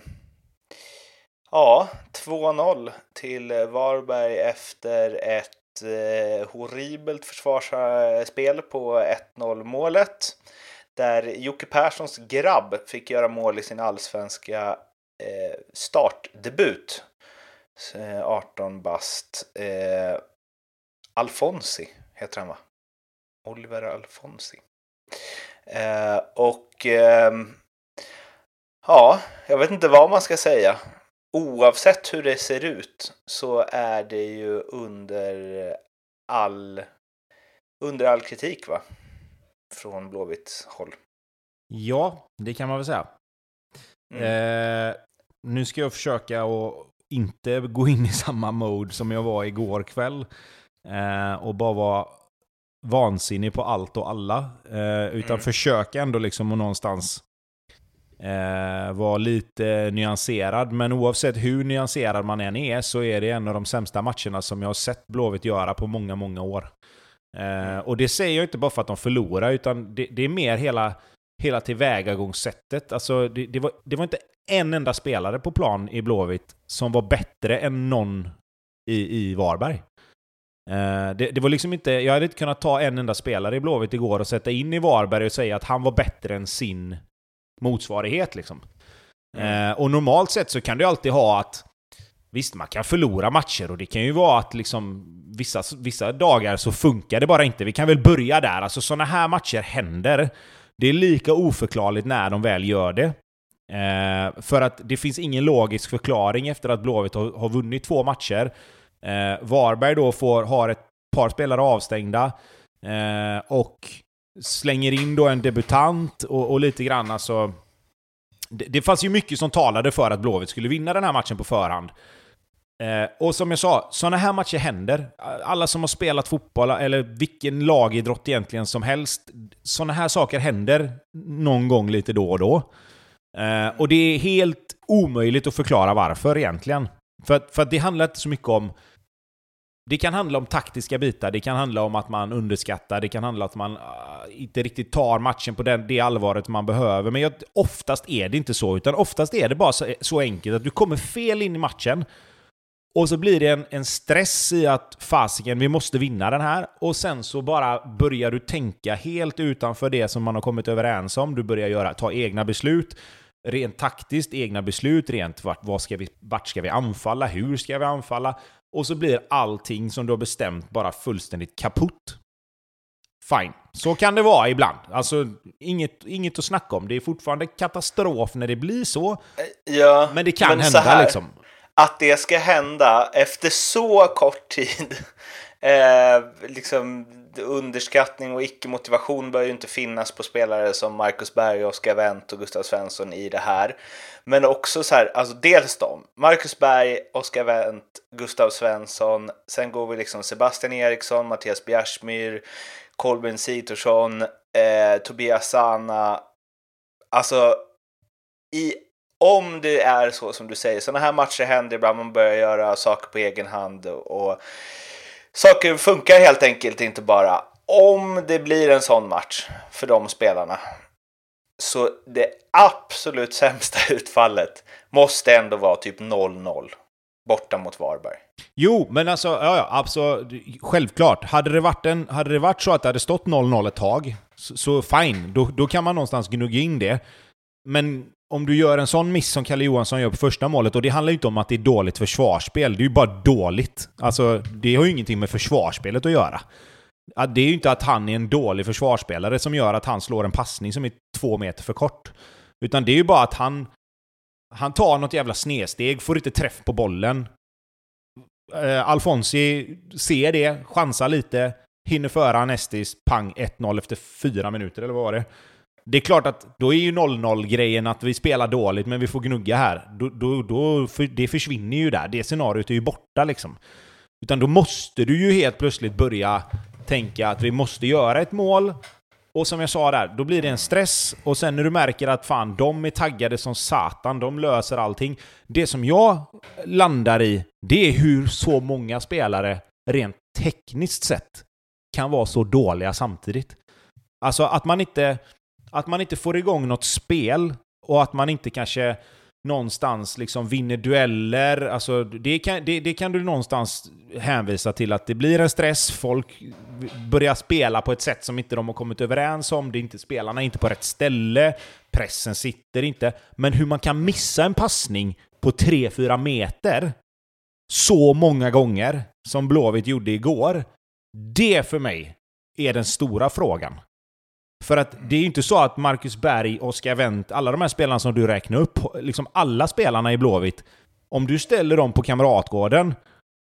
Ja, två noll till Varberg efter ett eh, horribelt försvarsspel på ett noll-målet. Där Jocke Perssons grabb fick göra mål i sin allsvenska eh, startdebut. arton bast. Eh, Alfonsi heter han, va? Oliver Alfonsi. Eh, och eh, ja, jag vet inte vad man ska säga. Oavsett hur det ser ut så är det ju under all, under all kritik, va? Från Blåvitts håll. Ja, det kan man väl säga. Mm. Eh, nu ska jag försöka att inte gå in i samma mode som jag var igår kväll. Eh, och bara vara vansinnig på allt och alla. Eh, utan mm. försöka ändå liksom att någonstans... Eh, var lite nyanserad, men oavsett hur nyanserad man än är så är det en av de sämsta matcherna som jag har sett Blåvitt göra på många, många år. Eh, och det säger jag inte bara för att de förlorar, utan det, det är mer hela, hela tillvägagångssättet. Alltså, det, det, var, det var inte en enda spelare på plan i Blåvitt som var bättre än någon i, i Varberg. Uh, det, det var liksom inte, jag hade inte kunnat ta en enda spelare i Blåvitt igår och sätta in i Varberg och säga att han var bättre än sin motsvarighet liksom. Mm. Eh, och normalt sett så kan du alltid ha att visst, man kan förlora matcher och det kan ju vara att liksom vissa, vissa dagar så funkar det bara inte. Vi kan väl börja där. Alltså sådana här matcher händer. Det är lika oförklarligt när de väl gör det. Eh, för att det finns ingen logisk förklaring efter att Blåvitt har, har vunnit två matcher. Eh, Varberg då får, har ett par spelare avstängda eh, och slänger in då en debutant och, och lite grann alltså... Det, det fanns ju mycket som talade för att Blåvitt skulle vinna den här matchen på förhand. Eh, och som jag sa, sådana här matcher händer. Alla som har spelat fotboll eller vilken lagidrott egentligen som helst, sådana här saker händer någon gång lite då och då. Eh, och det är helt omöjligt att förklara varför egentligen. För, för att det handlar inte så mycket om... Det kan handla om taktiska bitar, det kan handla om att man underskattar, det kan handla om att man inte riktigt tar matchen på den, det allvaret man behöver. Men jag, oftast är det inte så, utan oftast är det bara så, så enkelt att du kommer fel in i matchen och så blir det en, en stress i att fasiken, vi måste vinna den här. Och sen så bara börjar du tänka helt utanför det som man har kommit överens om. Du börjar göra, ta egna beslut. Rent taktiskt, egna beslut, rent vart, vad ska vi, vart ska vi anfalla, hur ska vi anfalla. Och så blir allting som du har bestämt bara fullständigt kaputt. Fine. Så kan det vara ibland. Alltså, inget, inget att snacka om. Det är fortfarande katastrof när det blir så. Ja, men det kan men hända här, liksom. Att det ska hända efter så kort tid. eh, liksom underskattning och icke-motivation bör ju inte finnas på spelare som Marcus Berg, Oskar Wendt och Gustav Svensson i det här. Men också så här, alltså dels de, Marcus Berg, Oskar Wendt, Gustav Svensson, sen går vi liksom Sebastian Eriksson, Mattias Bjärsmyr, Kolbeinn Sigþórsson, eh, Tobias Sana. Alltså, i, om det är så som du säger, sådana här matcher händer ibland, man börjar göra saker på egen hand och, och saker funkar helt enkelt inte bara. Om det blir en sån match för de spelarna så det absolut sämsta utfallet måste ändå vara typ noll noll borta mot Varberg. Jo, men alltså, ja, ja, absolut, självklart. Hade det, varit en, hade det varit så att det hade stått noll noll ett tag så, så fine, då, då kan man någonstans gnugga in det. Men om du gör en sån miss som Kalle Johansson gör på första målet, och det handlar ju inte om att det är dåligt försvarsspel, det är ju bara dåligt. Alltså, det har ju ingenting med försvarsspelet att göra. Det är ju inte att han är en dålig försvarsspelare som gör att han slår en passning som är två meter för kort. Utan det är ju bara att han Han tar något jävla snedsteg, får inte träff på bollen. Eh, Alfonsi ser det, chansar lite, hinner föra Nestis, pang, ett noll efter fyra minuter eller vad var det? Det är klart att då är ju noll noll-grejen att vi spelar dåligt men vi får gnugga här. Då, då, då, för det försvinner ju där. Det scenariot är ju borta liksom. Utan då måste du ju helt plötsligt börja tänka att vi måste göra ett mål. Och som jag sa där, då blir det en stress. Och sen när du märker att fan, de är taggade som satan. De löser allting. Det som jag landar i, det är hur så många spelare rent tekniskt sett kan vara så dåliga samtidigt. Alltså att man inte... Att man inte får igång något spel och att man inte kanske någonstans liksom vinner dueller. Alltså det, kan, det, det kan du någonstans hänvisa till att det blir en stress. Folk börjar spela på ett sätt som inte de har kommit överens om. Det är inte, spelarna är inte på rätt ställe. Pressen sitter inte. Men hur man kan missa en passning på tre fyra meter så många gånger som Blåvitt gjorde igår. Det för mig är den stora frågan. För att det är ju inte så att Marcus Berg, Oskar Wendt, alla de här spelarna som du räknar upp, liksom alla spelarna i Blåvitt, om du ställer dem på Kamratgården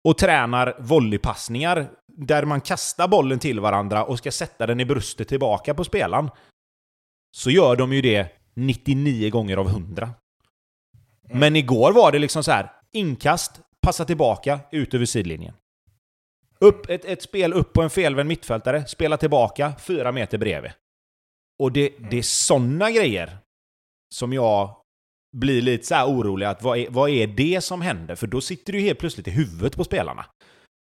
och tränar volleypassningar där man kastar bollen till varandra och ska sätta den i bröstet tillbaka på spelaren, så gör de ju det nittionio gånger av hundra. Men igår var det liksom så här, inkast, passa tillbaka, ut över sidlinjen. Upp, ett, ett spel upp på en felvänd mittfältare, spela tillbaka, fyra meter bredvid. Och det, det är sådana grejer som jag blir lite så här orolig att vad är, vad är det som händer? För då sitter du helt plötsligt i huvudet på spelarna.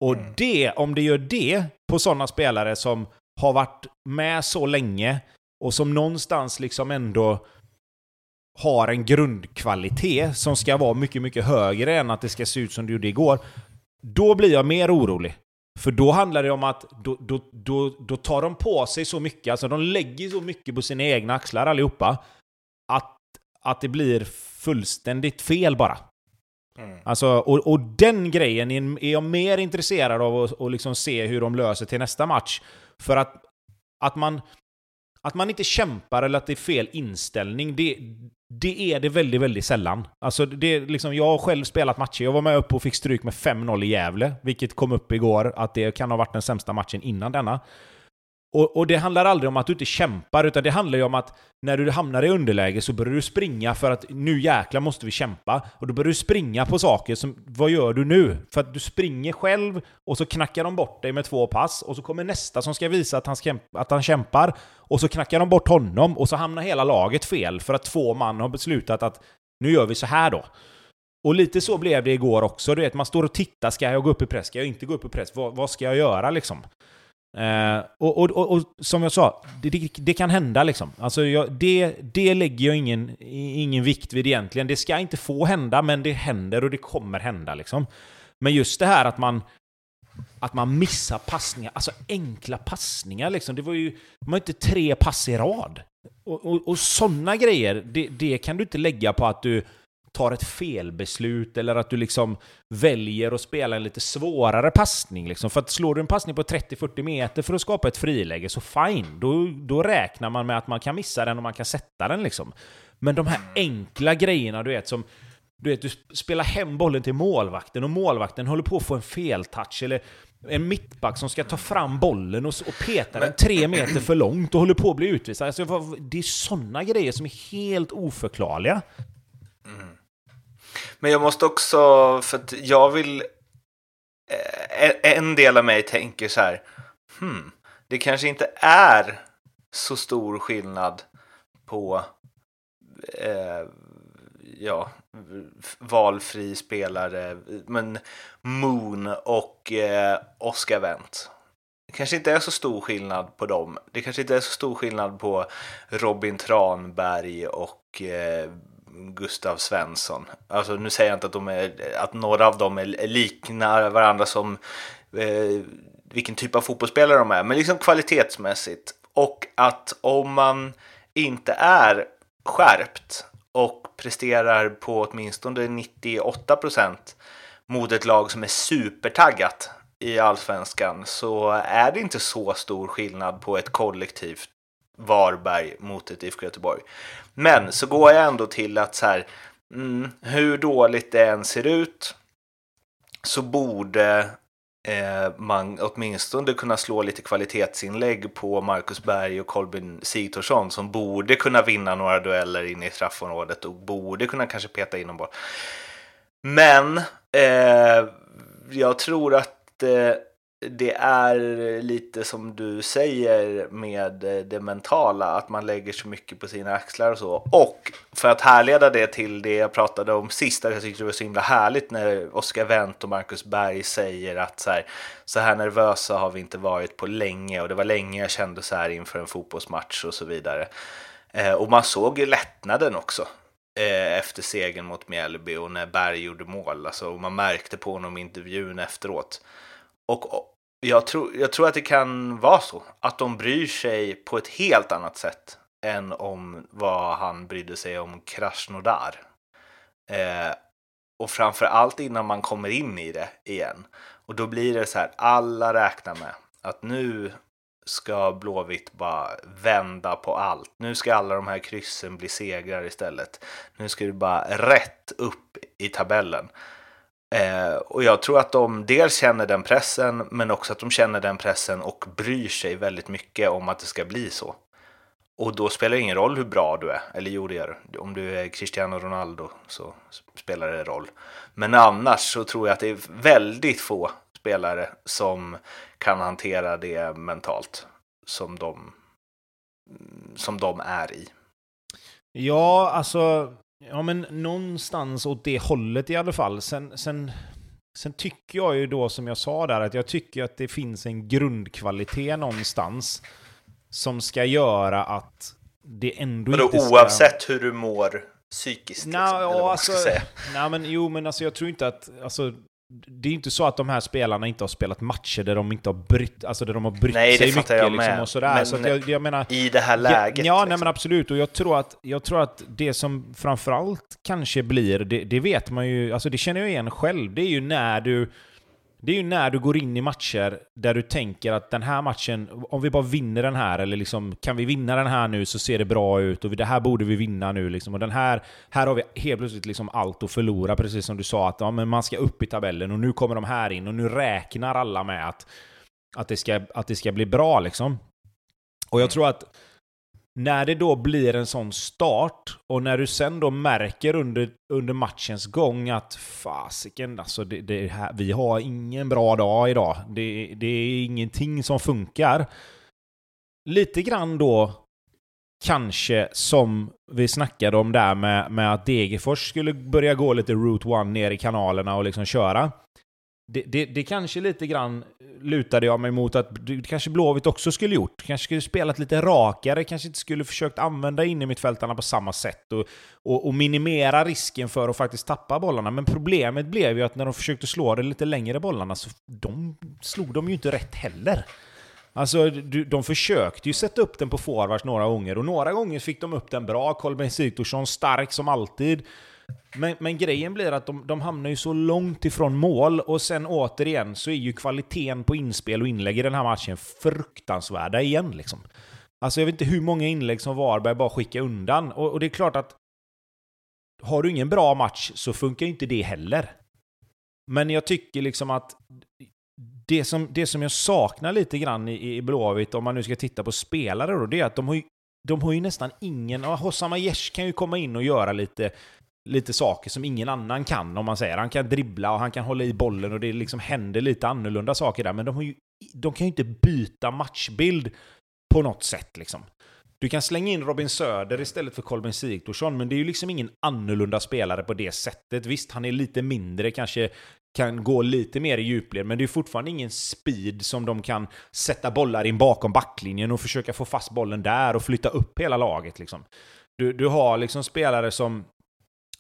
Och det, om det gör det på sådana spelare som har varit med så länge och som någonstans liksom ändå har en grundkvalitet som ska vara mycket, mycket högre än att det ska se ut som det gjorde igår, då blir jag mer orolig. För då handlar det om att då, då, då, då tar de på sig så mycket, alltså de lägger så mycket på sina egna axlar allihopa att, att det blir fullständigt fel bara. Mm. Alltså, och, och den grejen är, är jag mer intresserad av att och liksom se hur de löser till nästa match. För att, att, man, att man inte kämpar eller att det är fel inställning, det, det är det väldigt, väldigt sällan. Alltså det, liksom, jag har själv spelat matcher. Jag var med upp och fick stryk med fem noll i Jävle, vilket kom upp igår att det kan ha varit den sämsta matchen innan denna. Och, och det handlar aldrig om att du inte kämpar, utan det handlar ju om att när du hamnar i underläge så börjar du springa för att nu jäkla måste vi kämpa. Och då börjar du springa på saker som, vad gör du nu? För att du springer själv och så knackar de bort dig med två pass och så kommer nästa som ska visa att han, ska, att han kämpar och så knackar de bort honom och så hamnar hela laget fel för att två man har beslutat att nu gör vi så här då. Och lite så blev det igår också. Du vet, man står och tittar, ska jag gå upp i press? Ska jag inte gå upp i press? Vad, vad ska jag göra liksom? Uh, och, och, och, och som jag sa, det, det, det kan hända liksom. Alltså jag, det, det lägger jag ingen, ingen vikt vid egentligen. Det ska inte få hända, men det händer och det kommer hända liksom. Men just det här att man att man missar passningar, alltså enkla passningar liksom. Det var ju, man har inte tre pass i rad. Och, och, och sådana grejer, det, det kan du inte lägga på att du tar ett felbeslut eller att du liksom väljer att spela en lite svårare passning liksom. För att slår du en passning på trettio fyrtio meter för att skapa ett friläge, så fine, då, då räknar man med att man kan missa den och man kan sätta den liksom. Men de här enkla grejerna, du vet, som du vet, du spelar hem bollen till målvakten och målvakten håller på att få en feltouch eller en mittback som ska ta fram bollen och, och peta den tre meter för långt och håller på att bli utvisad. Alltså, det är sådana grejer som är helt oförklarliga. Mm. Men jag måste också, för att jag vill, en del av mig tänker så här, hmm, det kanske inte är så stor skillnad på eh, ja, valfri spelare, men Moon och eh, Oskar Wendt. Det kanske inte är så stor skillnad på dem. Det kanske inte är så stor skillnad på Robin Tranberg och eh, Gustav Svensson. Alltså nu säger jag inte att, de är, att några av dem är, liknar varandra som eh, vilken typ av fotbollsspelare de är, men liksom kvalitetsmässigt. Och att om man inte är skärpt och presterar på åtminstone nittioåtta procent mot ett lag som är supertaggat i allsvenskan, så är det inte så stor skillnad på ett kollektivt Varberg mot ett I F K Göteborg. Men så går jag ändå till att så här, mm, hur dåligt det än ser ut så borde eh, man åtminstone kunna slå lite kvalitetsinlägg på Marcus Berg och Kolbeinn Sigþórsson, som borde kunna vinna några dueller in i straffområdet och borde kunna kanske peta in en boll. Men eh, jag tror att eh, det är lite som du säger med det mentala, att man lägger så mycket på sina axlar och så. Och för att härleda det till det jag pratade om sist, jag tyckte det var så himla härligt när Oskar Wendt och Marcus Berg säger att så här, så här nervösa har vi inte varit på länge, och det var länge jag kände så här inför en fotbollsmatch och så vidare. Eh, och man såg ju lättnaden också efter segern mot Mjällby och när Berg gjorde mål, alltså, och man märkte på honom i intervjun efteråt. Och jag tror, jag tror att det kan vara så att de bryr sig på ett helt annat sätt än om vad han brydde sig om Krasnodar. Eh, och framförallt innan man kommer in i det igen. Och då blir det så här, alla räknar med att nu ska Blåvitt bara vända på allt. Nu ska alla de här kryssen bli segrar istället. Nu ska det bara rätt upp i tabellen. Eh, och jag tror att de dels känner den pressen, men också att de känner den pressen och bryr sig väldigt mycket om att det ska bli så. Och då spelar det ingen roll hur bra du är, eller jo, det är, om du är Cristiano Ronaldo så spelar det roll. Men annars så tror jag att det är väldigt få spelare som kan hantera det mentalt som de, som de är i. Ja, alltså... Ja, men någonstans åt det hållet i alla fall. Sen, sen, sen tycker jag ju då, som jag sa där, att jag tycker att det finns en grundkvalitet någonstans som ska göra att det ändå men då, inte ska... Oavsett hur du mår psykiskt? Nå, liksom, ja, alltså, nej, men, jo, men alltså, jag tror inte att... Alltså, det är inte så att de här spelarna inte har spelat matcher där de inte har brytt, alltså där de har brytt nej, sig mycket jag liksom och sådär. Men, så att jag, jag menar, i det här läget. Ja, ja liksom. Nej, men absolut. Och jag tror att, jag tror att det som framförallt kanske blir, det, det vet man ju, alltså det känner jag igen själv. Det är ju när du, det är ju när du går in i matcher där du tänker att den här matchen, om vi bara vinner den här, eller liksom, kan vi vinna den här nu så ser det bra ut, och det här borde vi vinna nu liksom, och den här, här har vi helt plötsligt liksom allt att förlora, precis som du sa, att ja, men man ska upp i tabellen och nu kommer de här in och nu räknar alla med att, att, det, ska, att det ska bli bra liksom. Och jag tror att när det då blir en sån start och när du sen då märker under, under matchens gång att fasiken, alltså det, det här, vi har ingen bra dag idag. Det, det är ingenting som funkar. Lite grann då kanske som vi snackade om där med, med att Degerfors skulle börja gå lite route one ner i kanalerna och liksom köra. Det, det, det kanske lite grann lutade jag mig mot att kanske Blåvitt också skulle gjort. Kanske skulle spelat lite rakare, kanske inte skulle försökt använda in i mittfältarna på samma sätt och, och, och minimera risken för att faktiskt tappa bollarna. Men problemet blev ju att när de försökte slå det lite längre bollarna så de, slog de ju inte rätt heller. Alltså de försökte ju sätta upp den på forwards några gånger och några gånger fick de upp den bra. Kolbeinn Sigþórsson stark som alltid. Men, men grejen blir att de, de hamnar ju så långt ifrån mål, och sen återigen så är ju kvaliteten på inspel och inlägg i den här matchen fruktansvärda igen liksom. Alltså jag vet inte hur många inlägg som Varberg bara skickar undan, och, och det är klart att har du ingen bra match så funkar ju inte det heller. Men jag tycker liksom att det som, det som jag saknar lite grann i, i Blåvitt, om man nu ska titta på spelare då, det är att de har ju, de har ju nästan ingen, Hossama Yesh kan ju komma in och göra lite lite saker som ingen annan kan, om man säger. Han kan dribbla och han kan hålla i bollen och det liksom händer lite annorlunda saker där, men de, har ju, de kan ju inte byta matchbild på något sätt liksom. Du kan slänga in Robin Söder istället för Kolbeinn Sigþórsson, men det är ju liksom ingen annorlunda spelare på det sättet. Visst, han är lite mindre, kanske kan gå lite mer i djupled, men det är fortfarande ingen speed som de kan sätta bollar in bakom backlinjen och försöka få fast bollen där och flytta upp hela laget liksom. Du, du har liksom spelare som...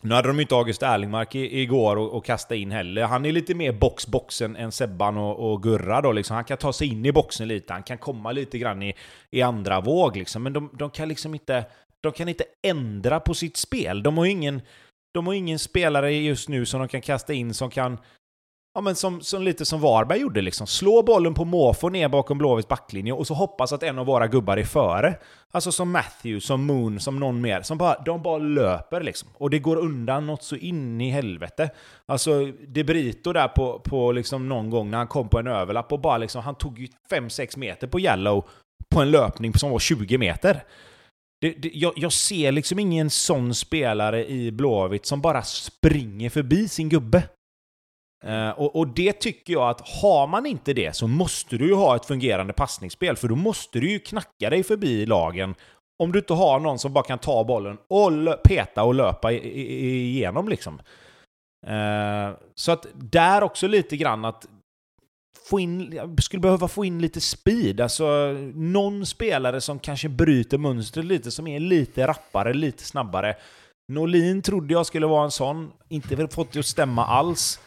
Nu hade de inte August Erlingmark igår och, och kasta in heller. Han är lite mer box-boxen än Sebban och, och Gurra då liksom. Han kan ta sig in i boxen lite. Han kan komma lite grann i, i andra våg liksom. Men de, de kan liksom inte, de kan inte ändra på sitt spel. De har ingen, de har ingen spelare just nu som de kan kasta in som kan, Ja, men som, som lite som Varberg gjorde liksom. Slå bollen på måfå ner bakom Blåvitts backlinje och så hoppas att en av våra gubbar är före. Alltså som Matthew, som Moon, som någon mer. Som bara, de bara löper liksom. Och det går undan något så in i helvete. Alltså De Brito där på, på liksom någon gång när han kom på en överlapp och bara liksom, han tog ju fem sex meter på yellow på en löpning som var tjugo meter. Det, det, jag, jag ser liksom ingen sån spelare i Blåvitt som bara springer förbi sin gubbe. Uh, och, och det tycker jag att har man inte det så måste du ju ha ett fungerande passningsspel, för då måste du ju knacka dig förbi lagen om du inte har någon som bara kan ta bollen och lö- peta och löpa i- i- igenom liksom. Uh, så att där också lite grann att få in, jag skulle behöva få in lite speed, alltså någon spelare som kanske bryter mönstret lite, som är lite rappare, lite snabbare. Norlin trodde jag skulle vara en sån, inte fått det att stämma alls.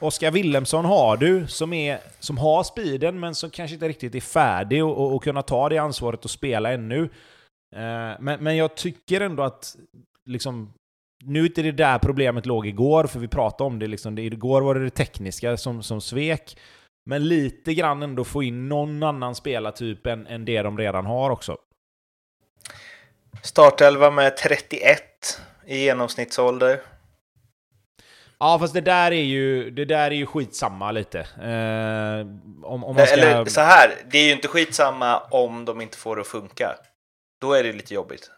Oskar Willemsson har du som, är, som har speeden men som kanske inte riktigt är färdig och, och, och kunna ta det ansvaret och spela ännu. Eh, men, men jag tycker ändå att liksom, nu är inte det där problemet låg igår, för vi pratade om det, liksom, det igår var det det tekniska som, som svek. Men lite grann ändå få in någon annan spelartyp än, än det de redan har också. Startelva med trettioett i genomsnittsålder. Ja, fast det där är ju, det där är ju skitsamma lite. Eh, om, om man ska... Eller så här, det är ju inte skitsamma om de inte får det att funka. Då är det lite jobbigt.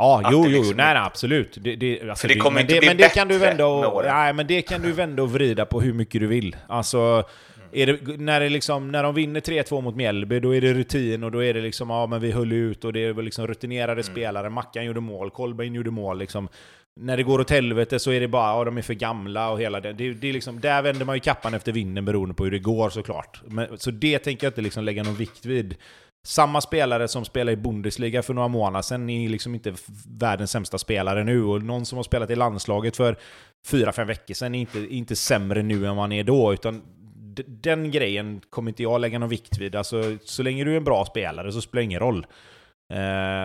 Ja, att jo, liksom... jo, nej, nej absolut. Det, det, alltså, det kommer det, inte det, bli men bättre det kan du vända och, nej, men det kan du vända och vrida på hur mycket du vill. Alltså, är det, när, det liksom, när de vinner tre två mot Mjällby, då är det rutin och då är det liksom, ja men vi höll ut och det är liksom rutinerade mm. spelare. Mackan gjorde mål, Kolbeinn gjorde mål liksom. När det går åt helvete så är det bara, ja, de är för gamla och hela det. Det, det är liksom, där vänder man ju kappan efter vinden beroende på hur det går såklart. Men, så det tänker jag inte liksom lägga någon vikt vid. Samma spelare som spelar i Bundesliga för några månader sedan är liksom inte världens sämsta spelare nu. Och någon som har spelat i landslaget för fyra, fem veckor sedan är inte, inte sämre nu än man är då. Utan d- den grejen kommer inte jag lägga någon vikt vid. Alltså, så länge du är en bra spelare så spelar det ingen roll.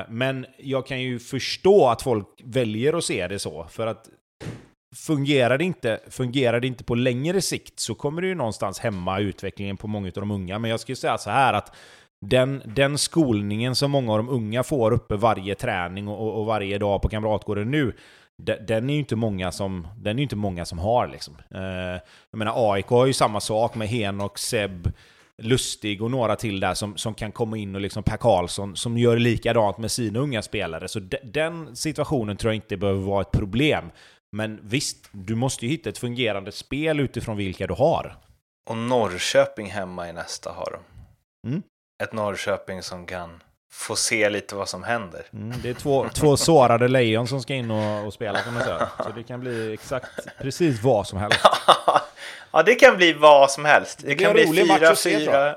Men jag kan ju förstå att folk väljer att se det så, för att fungerar det inte, fungerar det inte på längre sikt så kommer det ju någonstans hämma utvecklingen på många av de unga. Men jag skulle säga så här att den, den skolningen som många av de unga får uppe varje träning och, och varje dag på Kamratgården nu, den, den är ju inte många som, den är inte många som har liksom. Jag menar, A I K har ju samma sak med Hen och Seb Lustig och några till där som, som kan komma in och liksom Per Karlsson som gör likadant med sina unga spelare. Så de, den situationen tror jag inte behöver vara ett problem. Men visst, du måste ju hitta ett fungerande spel utifrån vilka du har. Och Norrköping hemma i nästa har de. Mm. Ett Norrköping som kan få se lite vad som händer. Mm, det är två, två sårade lejon som ska in och, och spela kan man säga. Så det kan bli exakt precis vad som helst. Ja, det kan bli vad som helst. Det, det kan bli fyra fyra.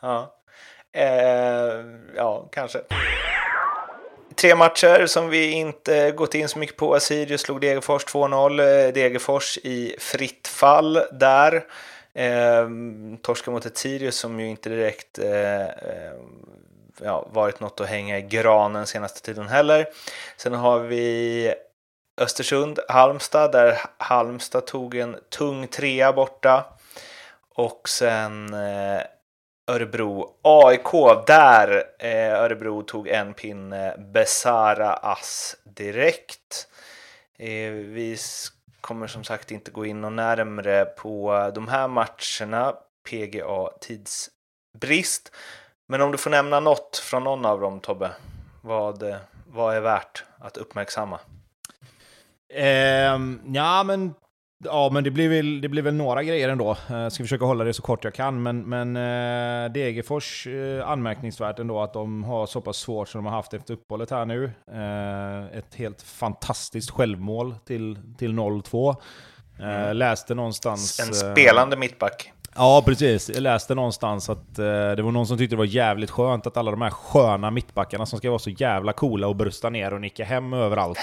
ja. Eh, ja, kanske. Tre matcher som vi inte gått in så mycket på. Sirius slog Degerfors två noll. Degerfors i fritt fall där. Eh, torska mot ett Sirius som ju inte direkt eh, ja, varit något att hänga i granen senaste tiden heller. Sen har vi Östersund, Halmstad, där Halmstad tog en tung trea borta. Och sen eh, Örebro, A I K, där eh, Örebro tog en pinne, Besara Ass direkt. Eh, vi kommer som sagt inte gå in och närmare på de här matcherna, P G A tidsbrist. Men om du får nämna något från någon av dem, Tobbe, vad, vad är värt att uppmärksamma? Eh, ja, men, ja, men det blir väl, det blir väl några grejer ändå. Jag ska försöka hålla det så kort jag kan. Men, men eh, Degerfors, eh, anmärkningsvärt ändå att de har så pass svårt som de har haft efter uppehållet här nu. Eh, ett helt fantastiskt självmål till, till noll två. Eh, läste någonstans... En spelande eh, mittback. Ja, precis. Jag läste någonstans att eh, det var någon som tyckte det var jävligt skönt att alla de här sköna mittbackarna som ska vara så jävla coola och brösta ner och nicka hem överallt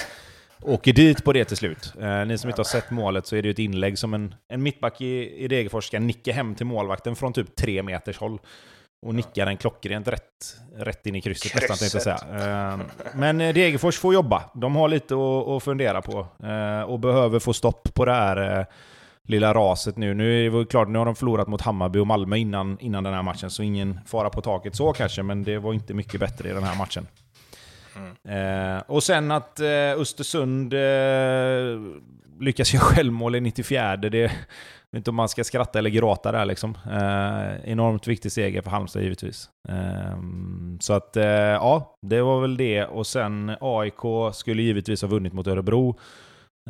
åker dit på det till slut. Eh, ni som inte har sett målet, så är det ju ett inlägg som en, en mittback i, i Degerfors ska nicka hem till målvakten från typ tre meters håll och nickar den klockrent rätt, rätt in i krysset. krysset. Nästan, tänkte jag säga. Eh, men Degerfors får jobba. De har lite att, att fundera på eh, och behöver få stopp på det här eh, lilla raset nu. Nu är det klart, nu har de förlorat mot Hammarby och Malmö innan, innan den här matchen, så ingen fara på taket så kanske, men det var inte mycket bättre i den här matchen. Mm. Eh, och sen att eh, Östersund eh, lyckas göra självmål i nittiofyra, det är inte om man ska skratta eller gråta där liksom. Eh, enormt viktig seger för Halmstad givetvis. Eh, så att eh, ja, det var väl det. Och sen A I K skulle givetvis ha vunnit mot Örebro.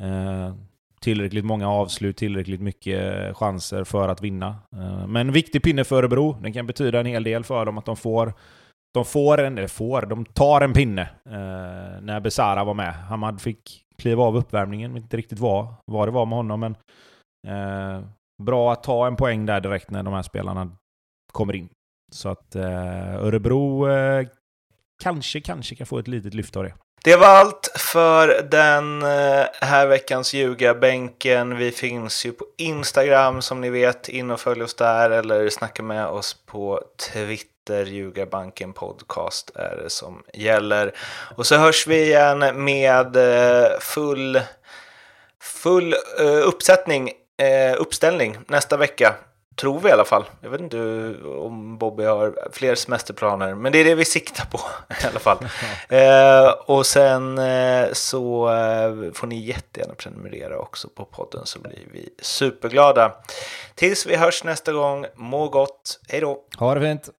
Eh, tillräckligt många avslut, tillräckligt mycket chanser för att vinna. Eh, men viktig pinne för Örebro. Den kan betyda en hel del för dem att de får De får en, eller får, de tar en pinne eh, när Besara var med. Hamad fick kliva av uppvärmningen, inte riktigt var, var det var med honom. Men eh, bra att ta en poäng där direkt när de här spelarna kommer in. Så att eh, Örebro eh, kanske, kanske kan få ett litet lyft av det. Det var allt för den här veckans Ljugarbänken. Vi finns ju på Instagram som ni vet. In och följ oss där eller snacka med oss på Twitter. Ljugarbänken podcast är det som gäller. Och så hörs vi igen med full full uppsättning uppställning nästa vecka. Tror vi i alla fall. Jag vet inte om Bobby har fler semesterplaner, men det är det vi siktar på i alla fall. eh, och sen eh, så får ni jättegärna prenumerera också på podden, så blir vi superglada. Tills vi hörs nästa gång, må gott. Hej då. Ha det fint.